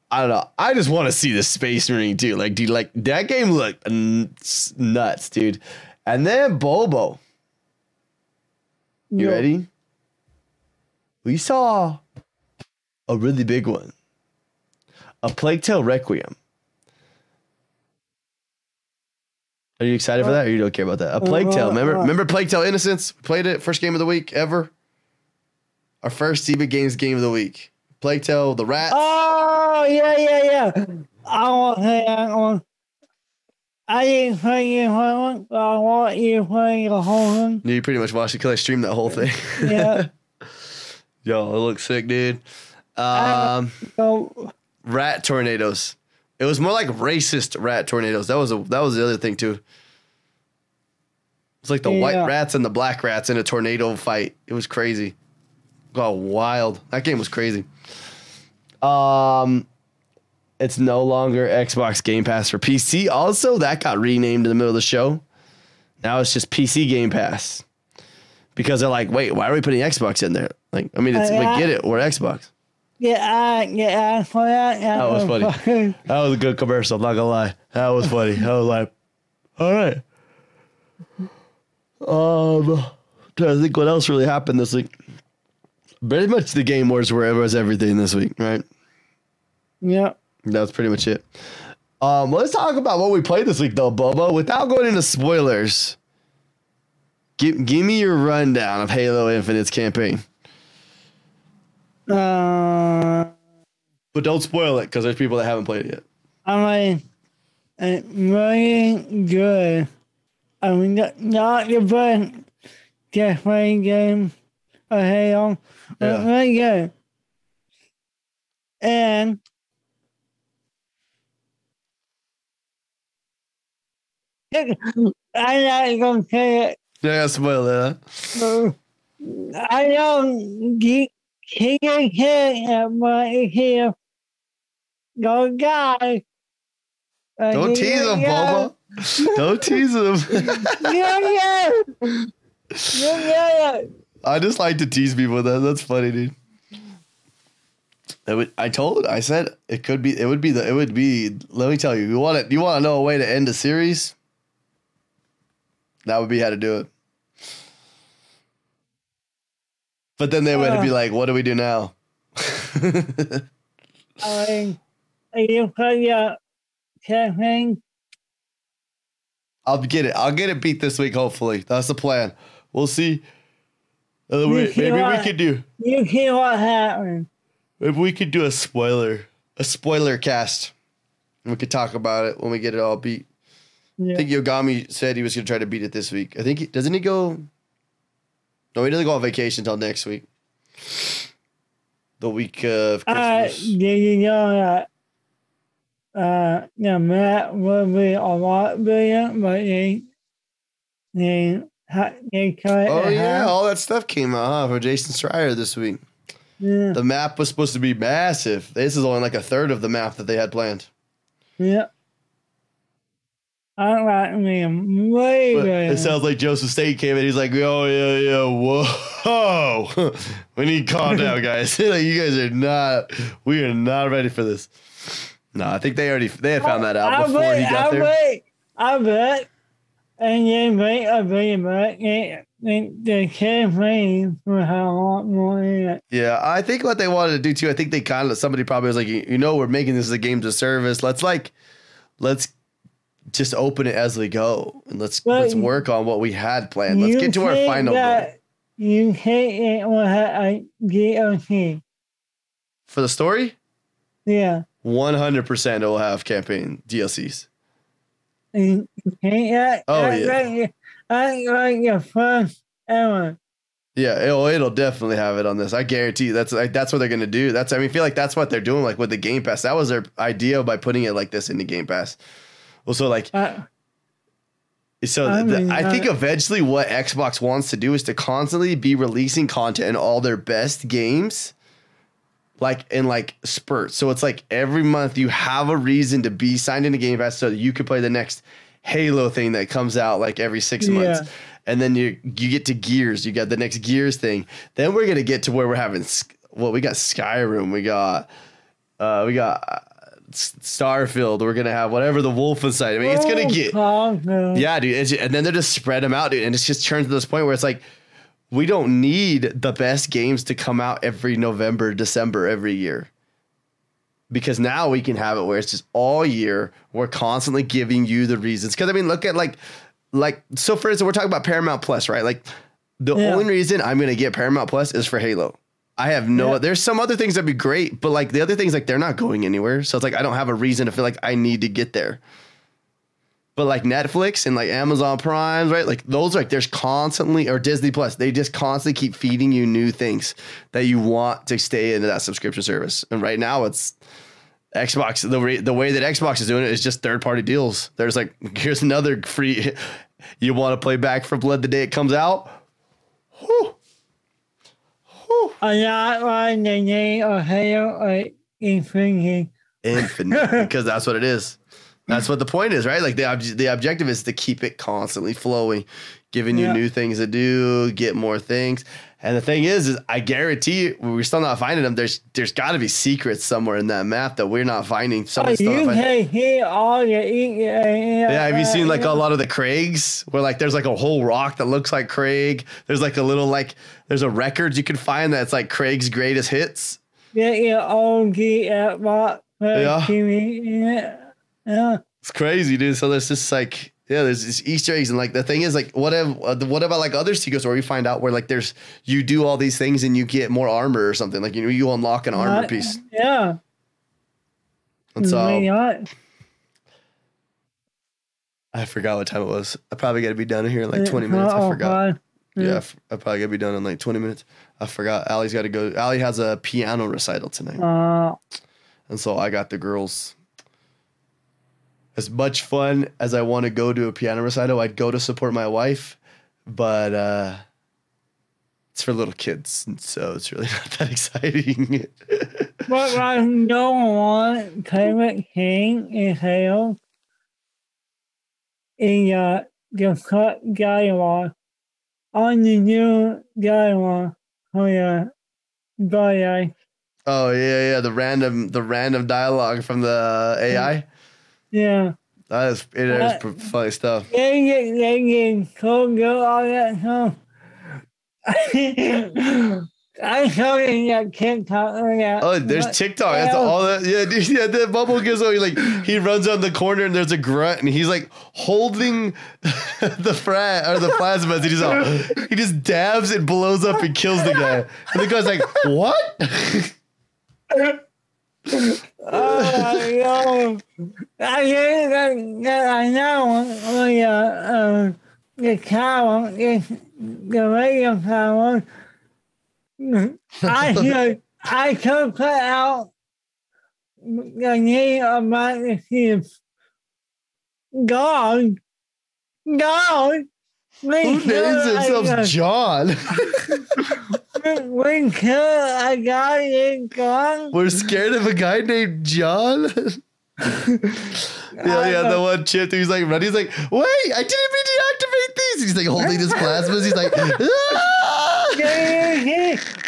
I don't know. I just want to see the Space Marine too. Like, dude, like that game looked nuts, dude. And then Bobo. You yeah. ready? we saw a really big one. A Plague Tale Requiem. Are you excited uh, for that, or you don't care about that? A Plague uh, Tale. Remember, uh, remember Plague Tale Innocence? We played it. First game of the week ever. Our first Azeba Games game of the week. Plague Tale, the rats. Oh, yeah, yeah, yeah. I want that one. I didn't play you play one, but I want you to play the whole one. You pretty much watched it because I streamed that whole thing. Yeah. Yo, it looks sick, dude. Um, so, rat tornadoes. It was more like racist rat tornadoes. That was a, that was the other thing too. It's like the yeah. white rats and the black rats in a tornado fight. It was crazy. Oh, wild. That game was crazy. Um, it's no longer Xbox Game Pass for P C. Also, that got renamed in the middle of the show. Now it's just P C Game Pass. Because they're like, wait, why are we putting Xbox in there? Like, I mean, it's, uh, we get it. We're Xbox. Yeah, uh, yeah, uh, yeah. That was funny. That was a good commercial. I'm not gonna lie. That was funny. I was like, all right. Um, I'm trying to think what else really happened this week. Pretty much the Game Awards where it was everything this week, right? Yeah. That's pretty much it. Um, let's talk about what we played this week, though, Bobo. Without going into spoilers, give give me your rundown of Halo Infinite's campaign. Uh, but don't spoil it because there's people that haven't played it yet. I'm like, it's really good. I mean, not, not the best just playing game of Halo, but yeah. really good. And I'm not going to say it. Yeah, spoil it, huh? I don't geek he can kill everybody here. Go guys. Uh, don't tease him, Bobo. Don't tease him. yeah, yeah. Yeah, yeah. I just like to tease people. That that's funny, dude. It would, I told, I said it could be. It would be the. It would be. Let me tell you. You want to. You want to know a way to end a series? That would be how to do it. But then they went uh, to be like, what do we do now? I, you put your campaign? I'll get it. I'll get it beat this week, hopefully. That's the plan. We'll see. Uh, wait, maybe what, we could do. You see what happened. Maybe we could do a spoiler. A spoiler cast. And we could talk about it when we get it all beat. Yeah. I think Yogami said he was going to try to beat it this week. I think, he, doesn't he go... No, he doesn't go on vacation until next week. The week of Christmas. Uh, did you know that uh, yeah, Matt would be a lot bigger, but they, they, they cut it. Oh, yeah. Half. All that stuff came out huh, from Jason Schreier this week. Yeah. The map was supposed to be massive. This is only like a third of the map that they had planned. Yeah. I don't like me later. It sounds like Joseph State came in. He's like, oh, yeah, yeah, whoa. We need to calm down, guys. Like, you guys are not, we are not ready for this. No, I think they already, they had found that out I, before bet, he got I there. Bet, I bet. And they make a video, but they can't wait for how long more it. Yeah, I think what they wanted to do, too, I think they kind of, somebody probably was like, you, you know, we're making this as a game to service. Let's, like, let's, just open it as we go, and let's but let's work on what we had planned. Let's get to our final goal. You hate it with a D L C for the story. Yeah, one hundred percent. It will have campaign D L Cs. You hate that? Oh I yeah, like your, I like your first ever. Yeah, it'll it'll definitely have it on this. I guarantee you. That's like, that's what they're gonna do. That's I mean, I feel like that's what they're doing. Like with the Game Pass, that was their idea by putting it like this in the Game Pass. Well, so like, uh, so I, mean, the, I think eventually what Xbox wants to do is to constantly be releasing content in all their best games, like in like spurts. So it's like every month you have a reason to be signed into Game Pass so that you can play the next Halo thing that comes out like every six yeah. months. And then you you get to Gears, you got the next Gears thing. Then we're gonna get to where we're having well, we got Skyrim, we got uh, we got. Starfield, we're gonna have whatever the Wolfenstein. I mean, it's gonna get, yeah, dude. It's, and then they're just spread them out, dude. And it's just turned to this point where it's like, we don't need the best games to come out every November, December, every year. Because now we can have it where it's just all year. We're constantly giving you the reasons. Because, I mean, look at like, like, so for instance, we're talking about Paramount Plus, right? Like, the yeah. only reason I'm going to get Paramount Plus is for Halo. I have no, yeah. there's some other things that'd be great, but like the other things, like they're not going anywhere. So it's like, I don't have a reason to feel like I need to get there. But like Netflix and like Amazon Prime, right? Like those are like, there's constantly, or Disney Plus, they just constantly keep feeding you new things that you want to stay into that subscription service. And right now it's Xbox. The re, the way that Xbox is doing it is just third party deals. There's like, here's another free, you want to play Back for Blood the day it comes out? Whew. Whew. I'm not on the name of Halo Infinite. Infinite, because that's what it is. That's what the point is, right? Like the ob- the objective is to keep it constantly flowing, giving you yeah. new things to do, get more things. And the thing is, is I guarantee you, we're still not finding them. There's there's got to be secrets somewhere in that map that we're not finding. Oh, you not can find. Hear all your e- uh, yeah. Have you seen like a lot of the Craigs where like there's like a whole rock that looks like Craig? There's like a little like there's a record you can find that's like Craig's greatest hits. Yeah, yeah, all the at rock. Yeah. Yeah, it's crazy, dude. So there's just like, yeah, there's just Easter eggs, and like the thing is, like, what if, what about like other sequels where we find out where like there's you do all these things and you get more armor or something, like you know you unlock an armor uh, piece. Yeah. And so why not? I forgot what time it was. I probably got to be done here in like twenty minutes. I forgot. Oh, yeah, I probably got to be done in like twenty minutes. I forgot. Allie's got to go. Allie has a piano recital tonight, uh, and so I got the girls. As much fun as I want to go to a piano recital, I'd go to support my wife, but uh, it's for little kids, and so it's really not that exciting. But I don't want Climate King in Halo in uh, the cut dialogue on the new dialogue for your A I. Oh yeah, yeah, the random, the random dialogue from the A I. Yeah, that is it. Is uh, funny stuff. They get, they get cold, go all that stuff. I saw it in that TikTok. That, oh, there's TikTok. That's all that. Yeah, dude, yeah. That Bubble gives away. Like he runs on the corner and there's a grunt and he's like holding the frat or the plasma. And he's all, he just dabs it, blows up, and kills the guy. And the guy's like, what? Oh no! I didn't that I know when the uh, the tower is the radio tower. I should I could put out the name of my kids. God, God. Who names themselves John? When kill a guy named John? We're scared of a guy named John? yeah, yeah, the one chipped. He's like running. He's like, wait, I didn't mean to activate these. He's like holding his plasmas. He's like, ah!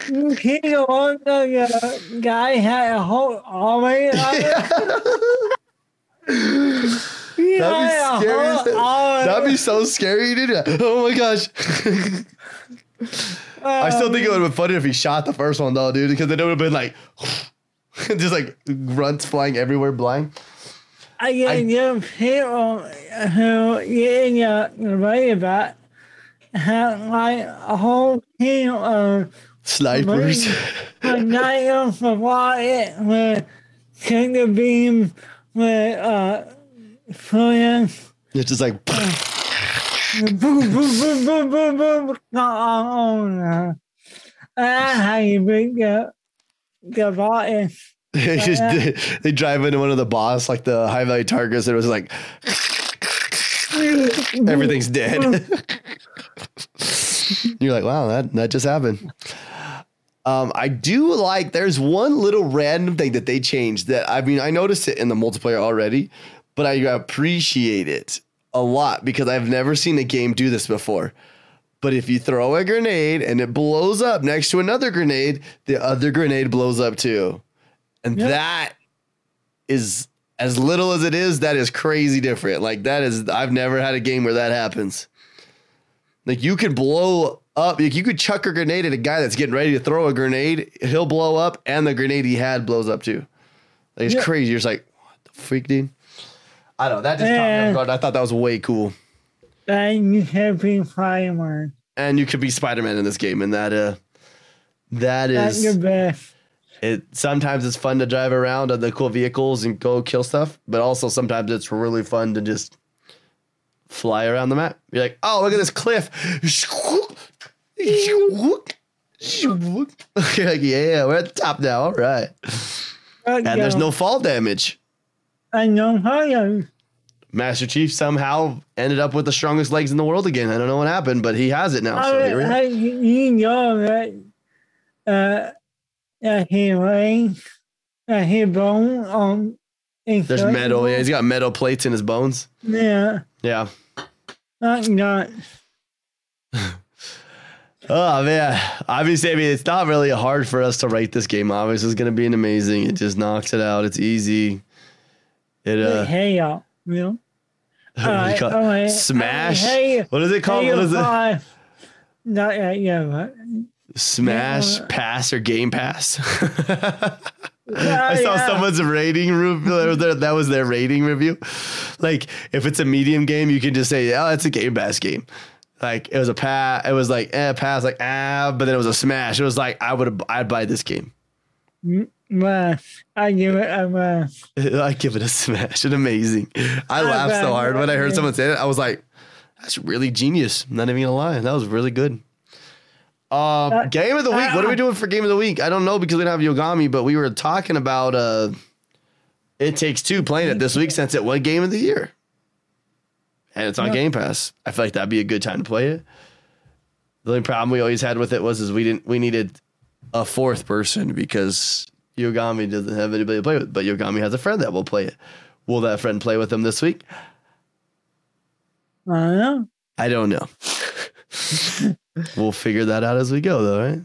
He's the one the guy had a whole army. He that'd be scary. That'd, that'd be so scary, dude. Oh my gosh. Um, I still think it would have been funny if he shot the first one, though, dude, because then it would have been like, just like grunts flying everywhere blind. I get young people who you're worried about have like a whole team of snipers. I'm not even for what it with Kinder Beam with uh, friends. It's just like, boom, boom, boom, boom, boom, boom. Oh, oh, no. That's how you bring the, the boss. They, just, they, they drive into one of the boss, like the high value targets, and it was like, everything's dead. You're like, wow, that, that just happened. Um, I do like, there's one little random thing that they changed that, I mean, I noticed it in the multiplayer already, but I appreciate it a lot because I've never seen a game do this before. But if you throw a grenade and it blows up next to another grenade, the other grenade blows up too. And yep. that is as little as it is. That is crazy different. Like that is, I've never had a game where that happens. Like you can blow up. You could chuck a grenade at a guy that's getting ready to throw a grenade. He'll blow up, and the grenade he had blows up too. Like, it's yeah. crazy. You're just like, what the freak, dude? I don't know. That just caught me off guard. I thought that was way cool. I'm happy primer. And you could be Spider Man in this game, and that uh, that is your best. It sometimes it's fun to drive around on the cool vehicles and go kill stuff, but also sometimes it's really fun to just fly around the map. You're like, oh, look at this cliff. You're like, yeah, we're at the top now. All right. And there's no fall damage. I know how Master Chief somehow ended up with the strongest legs in the world again. I don't know what happened, but he has it now. So I, I, you know that uh, that he legs, that he bone on. There's metal. Yeah, he's got metal plates in his bones. Yeah. Yeah. Not not. Oh man, obviously, I mean, it's not really hard for us to rate this game. Obviously, it's going to be an amazing. It just knocks it out. It's easy. It uh. Hey y'all, you know. What do you call it? Smash. Hey, what is it called? Hey, what is it? Not yet, yeah. But, Smash yeah. Pass or Game Pass. Yeah, I saw yeah. someone's rating review. That was their rating review. Like, if it's a medium game, you can just say, "Oh, it's a Game Pass game." Like, it was a pass. It was like eh, pass, like ah, but then it was a smash. It was like I would, I'd buy this game. I give it a smash. I give it a smash. It's amazing. I, I laughed so hard when I heard someone say it. I was like, "That's really genius." I'm not even gonna lie, that was really good. Uh, uh, game of the week. Uh, what are we doing for game of the week? I don't know because we don't have Yogami, but we were talking about uh, It Takes Two playing it this week since it won Game of the Year, and it's on no. Game Pass. I feel like that'd be a good time to play it. The only problem we always had with it was is we didn't we needed a fourth person because Yogami doesn't have anybody to play with, but Yogami has a friend that will play it. Will that friend play with him this week? I don't know. I don't know. We'll figure that out as we go, though, right?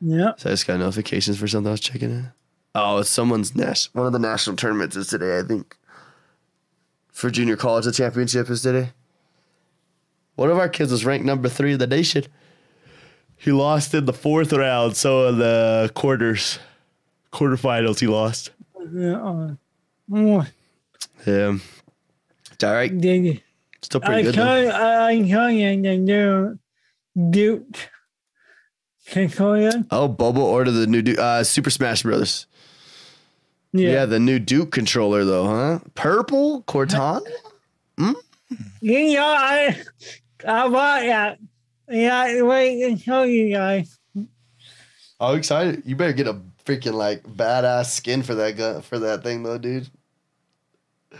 Yeah. So I just got notifications for something I was checking in. Oh, it's someone's Nash. One of the national tournaments is today, I think. For junior college, the championship is today. One of our kids was ranked number three in the nation. He lost in the fourth round, so in the quarters, quarterfinals, he lost. Yeah. Yeah. It's all right. Did you? Still pretty I good. Told, I tell you the new Duke. Controller. Oh, Bobo ordered the new Duke, uh, Super Smash Brothers. Yeah. yeah, the new Duke controller though, huh? Purple Cortana. Mm? You know, I I bought that. Yeah, wait and show you guys. Oh, excited! You better get a freaking like badass skin for that gun for that thing though, dude.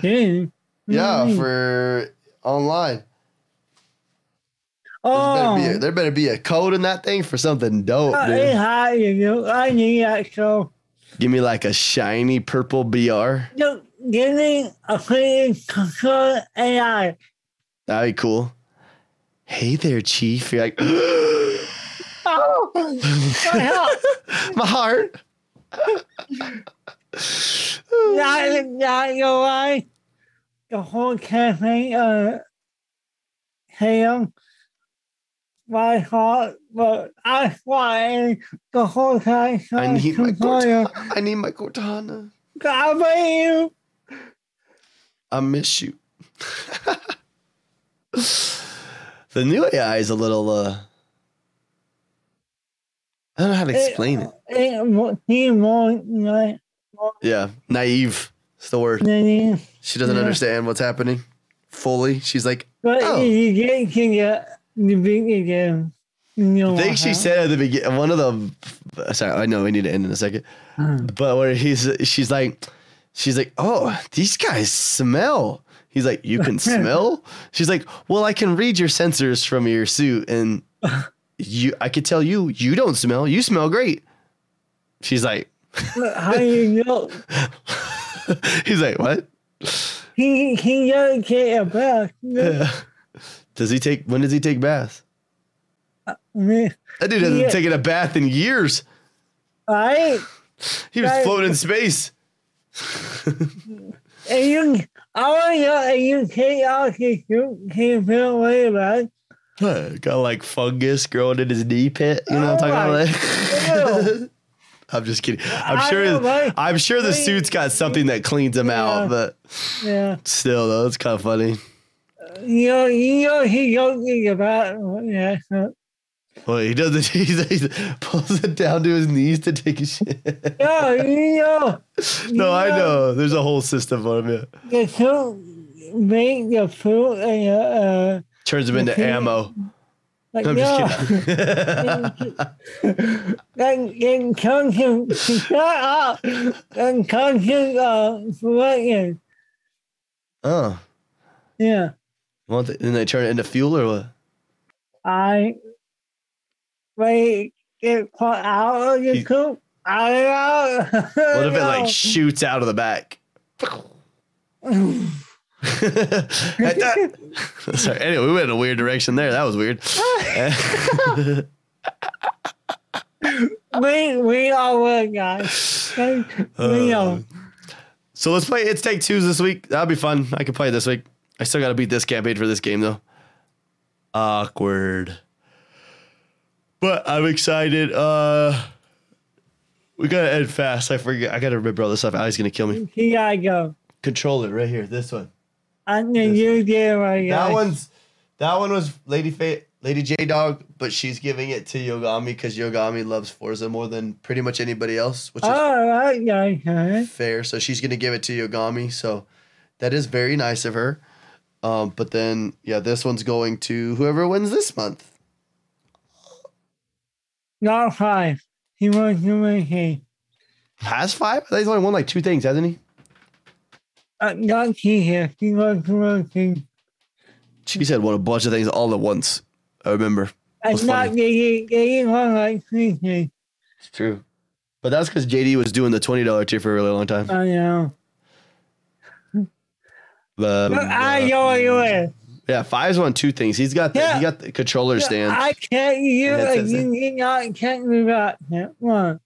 Dude. Yeah, mm-hmm. for. Online. Oh, there better, be a, there better be a code in that thing for something dope, dude. It's hot, you know. I need that code. Give me like a shiny purple B R. No, give me a clean control A I. That'd be cool. Hey there, Chief. You're like, oh, my heart. My heart. Not, not your wife. The whole campaign, uh, Hale, my heart, but I fly the whole time. So I need my Cortana. I need my Cortana. God bless you. I miss you. The new A I is a little, uh, I don't know how to explain it. it. it more, more, more. Yeah, naive. It's the word. Naive. She doesn't yeah. understand what's happening fully. She's like, but oh. you get, can get the big again. I think she said at the beginning, one of the, sorry, I know we need to end in a second, mm. but where he's, she's like, she's like, oh, these guys smell. He's like, you can smell? She's like, well, I can read your sensors from your suit and you, I could tell you, you don't smell. You smell great. She's like, how do you know? He's like, what? He he doesn't take a bath. Yeah. Does he take? When does he take baths? Uh, that dude hasn't yeah. taken a bath in years. I. He was I, floating in space. And you, I want to know if you take off your suit, can you feel way about it? Huh, got like fungus growing in his knee pit. You know what I'm talking about? I'm just kidding. I'm sure. Know, like, I'm sure the suit's got something that cleans him yeah, out, but yeah. Still, though, it's kind of funny. You know, you know, he yoking about. Yeah. Well, he doesn't. He he's, pulls it down to his knees to take a shit. Yeah, you know. no, you I know. know. There's a whole system for him. Yeah. The suit make the food and uh. Turns him into okay. ammo. Like, I'm no. just kidding. and, and conscious, shut up. And conscious uh, selection. Oh. Yeah. Well, then they turn it into fuel or what? I, they get put out of the you, coop. I don't know. What if it like shoots out of the back? Sorry. Anyway, we went in a weird direction there. That was weird. we we all were, guys. We uh, all. So let's play It's Take Twos this week. That'll be fun. I can play it this week. I still got to beat this campaign for this game though. Awkward. But I'm excited. Uh, we gotta end fast. I forget. I gotta remember all this stuff. Ali's gonna kill me. He gotta go. Control it right here. This one. I knew you did right. That one's, that one was Lady Fa- Lady J Dog, but she's giving it to Yogami because Yogami loves Forza more than pretty much anybody else, which is oh, right, yeah, yeah. fair. So she's gonna give it to Yogami. So that is very nice of her. Um, but then yeah, this one's going to whoever wins this month. Not five. He won two. Has five? I think he's only won like two things, hasn't he? Uh, not she here. She won two other things. She said won a bunch of things all at once. I remember. It's not J D. J D won like three things. It's true. But that's because J D was doing the twenty dollars tier for a really long time. I know. But, but I know what you is. Yeah, Five's won two things. He's got the, yeah. he got the controller yeah, stand. I can't you. Like, you need not can't move out. One.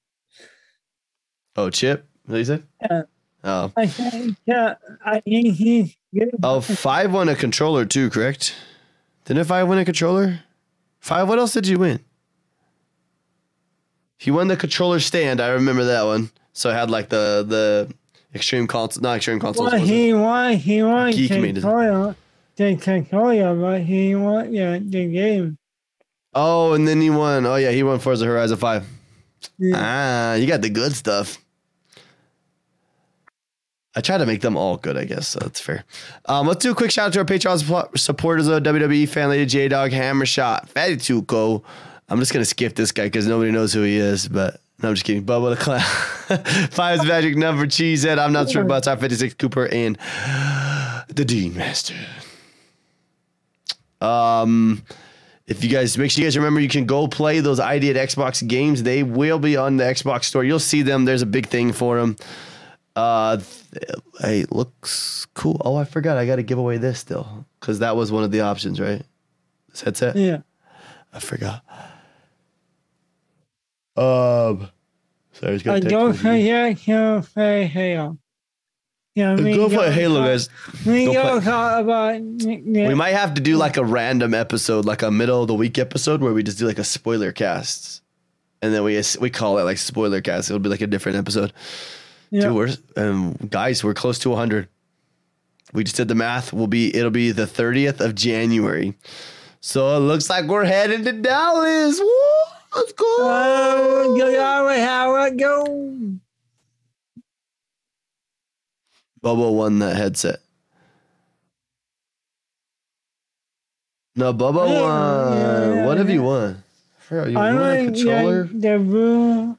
Oh, Chip? What did he say? Yeah. Oh. I think, uh, I think he's good. Oh, Five won a controller too, correct? Didn't Five win a controller? Five, what else did you win? He won the controller stand. I remember that one. So I had like the the extreme console, not extreme console. Well, he won. He won. Geek controller. The controller, but he won yeah, the game. Oh, and then he won. Oh yeah, he won Forza Horizon Five. Yeah. Ah, you got the good stuff. I try to make them all good, I guess. So that's fair. Um, let's do a quick shout out to our Patreon supporters of W W E fan, Lady J Dog, Hammershot, Fatty Tuco. I'm just going to skip this guy because nobody knows who he is, but no, I'm just kidding. Bubba the Clown, Five's Magic Number, Cheesehead, I'm Not Sure About Top fifty-six, Cooper, and the Dean Master. Um, if you guys, make sure you guys remember you can go play those I D at Xbox games. They will be on the Xbox store. You'll see them. There's a big thing for them. Uh, hey, looks cool. Oh, I forgot. I got to give away this still because that was one of the options, right? This headset? Yeah. I forgot. Um, sorry, it's got to Don't forget to play Halo. Yeah, we go play Halo, guys. We, go talk about, yeah. we might have to do like a random episode, like a middle of the week episode where we just do like a spoiler cast. And then we we call it like spoiler cast. It'll be like a different episode. Yep. Dude, we're, um, guys, we're close to one hundred. We just did the math. We'll be it'll be the thirtieth of January, so it looks like we're headed to Dallas. Woo, let's go! Oh, how I go? Bobo won that headset. No, Bobo won. Yeah, yeah, what yeah. have you won? I forgot you I won like, a controller. Yeah, the room.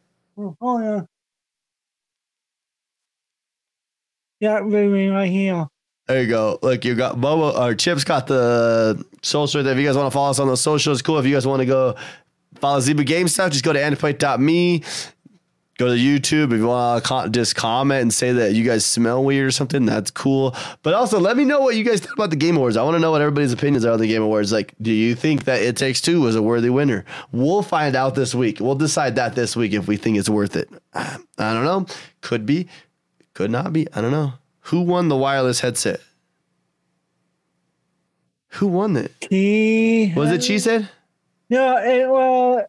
Oh yeah. Yeah, baby, right here. There you go. Look, you got Bobo or Chip's got the social. If you guys want to follow us on those socials, cool. If you guys want to go follow Azeba Games stuff, just go to antiplate dot me. Go to YouTube. If you want to just comment and say that you guys smell weird or something, that's cool. But also, let me know what you guys think about the Game Awards. I want to know what everybody's opinions are on the Game Awards. Like, do you think that It Takes Two was a worthy winner? We'll find out this week. We'll decide that this week if we think it's worth it. I don't know. Could be. Could not be. I don't know. Who won the wireless headset? Who won it? He was had, it. She said. No, it, well,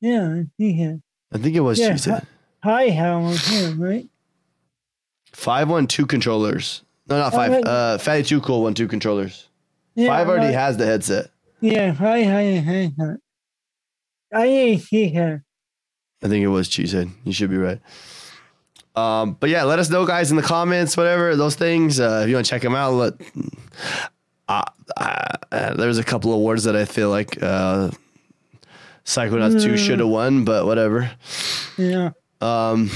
yeah, he had. I think it was. Yeah, she said. Hi, how was him, right? Five won two controllers. No, not five. Uh, Fatty Too Cool won two controllers. Yeah, five already uh, has the headset. Yeah, hi, hi, hi, hi. I ain't see her. I think it was Cheesehead. You should be right. Um, but yeah, let us know, guys, in the comments, whatever, those things. Uh, if you want to check them out, let, uh, uh, uh, there's a couple awards that I feel like uh, Psychonauts mm. two should have won, but whatever. Yeah. Um,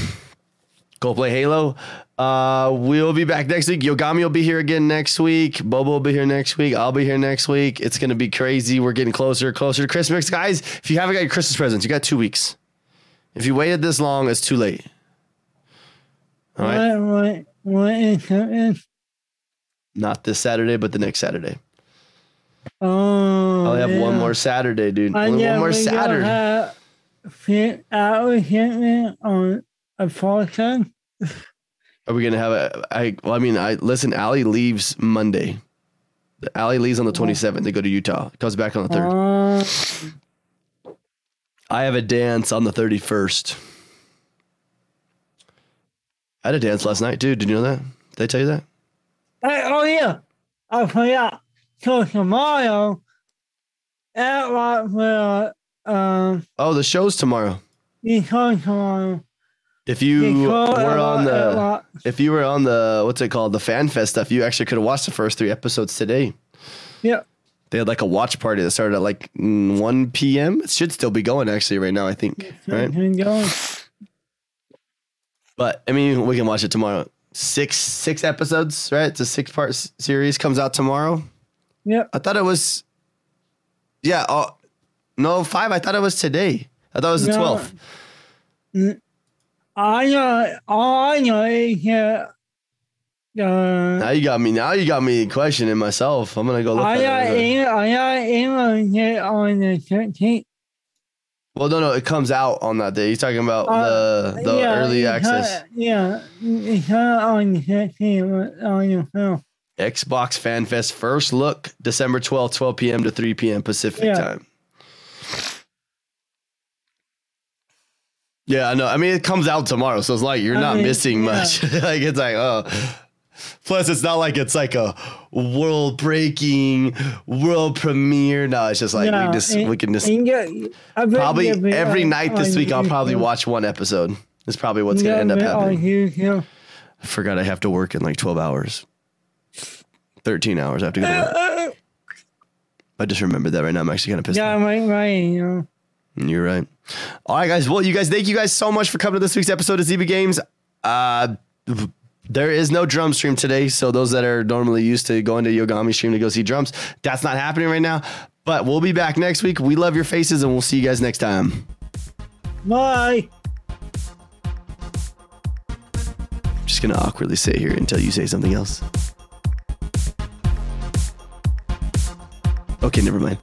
go play Halo. Uh, we'll be back next week. Yogami will be here again next week. Bobo will be here next week. I'll be here next week. It's going to be crazy. We're getting closer, closer to Christmas. Guys, if you haven't got your Christmas presents, you got two weeks. If you waited this long, it's too late. All right. What, what, what is happening? Not this Saturday, but the next Saturday. Oh, I only have yeah. one more Saturday, dude. I only one more Saturday. Have fit hours on a podcast. Are we gonna have a? I well, I mean, I listen. Allie leaves Monday. Allie leaves on the twenty seventh. They go to Utah. Comes back on the third. Uh, I have a dance on the thirty first. I had a dance last night, dude. Did you know that? Did I tell you that? I, oh, yeah. I forgot. So tomorrow, at Rockville, um... Oh, the show's tomorrow. The show's tomorrow. If you were on the... If you were on the... What's it called? The Fan Fest stuff, you actually could have watched the first three episodes today. Yeah. They had, like, a watch party that started at, like, one p.m. It should still be going, actually, right now, I think. It's right? going. But, I mean, we can watch it tomorrow. Six six episodes, right? It's a six-part s- series. Comes out tomorrow. Yeah. I thought it was... Yeah. Oh, no, five. I thought it was today. I thought it was the no, twelfth. I know. I know. Yeah. Uh, now you got me. Now you got me questioning myself. I'm going to go look I at got it. I got it on the thirteenth. Well, no, no, it comes out on that day. You're talking about uh, the the yeah, early access. Yeah, it's on your phone. Xbox Fan Fest first look, December twelfth, twelve p.m. to three p.m. Pacific yeah. time. Yeah, I know. I mean, it comes out tomorrow, so it's like you're I not mean, missing yeah. much. Like it's like, oh. Plus, it's not like it's like a world-breaking, world premiere. No, it's just like yeah, we just and, we can just get, probably every night this week I'll probably watch one episode. It's probably what's gonna end up happening. I forgot I have to work in like twelve hours, thirteen hours. I have to go to work. I just remembered that right now. I'm actually kind of pissed. Yeah, off. right, right. You know. You're right. All right, guys. Well, you guys, thank you guys so much for coming to this week's episode of Azeba Games. Uh. There is no drum stream today, so those that are normally used to going to Yogami stream to go see drums, that's not happening right now. But we'll be back next week. We love your faces, and we'll see you guys next time. Bye. I'm just going to awkwardly sit here until you say something else. Okay, never mind.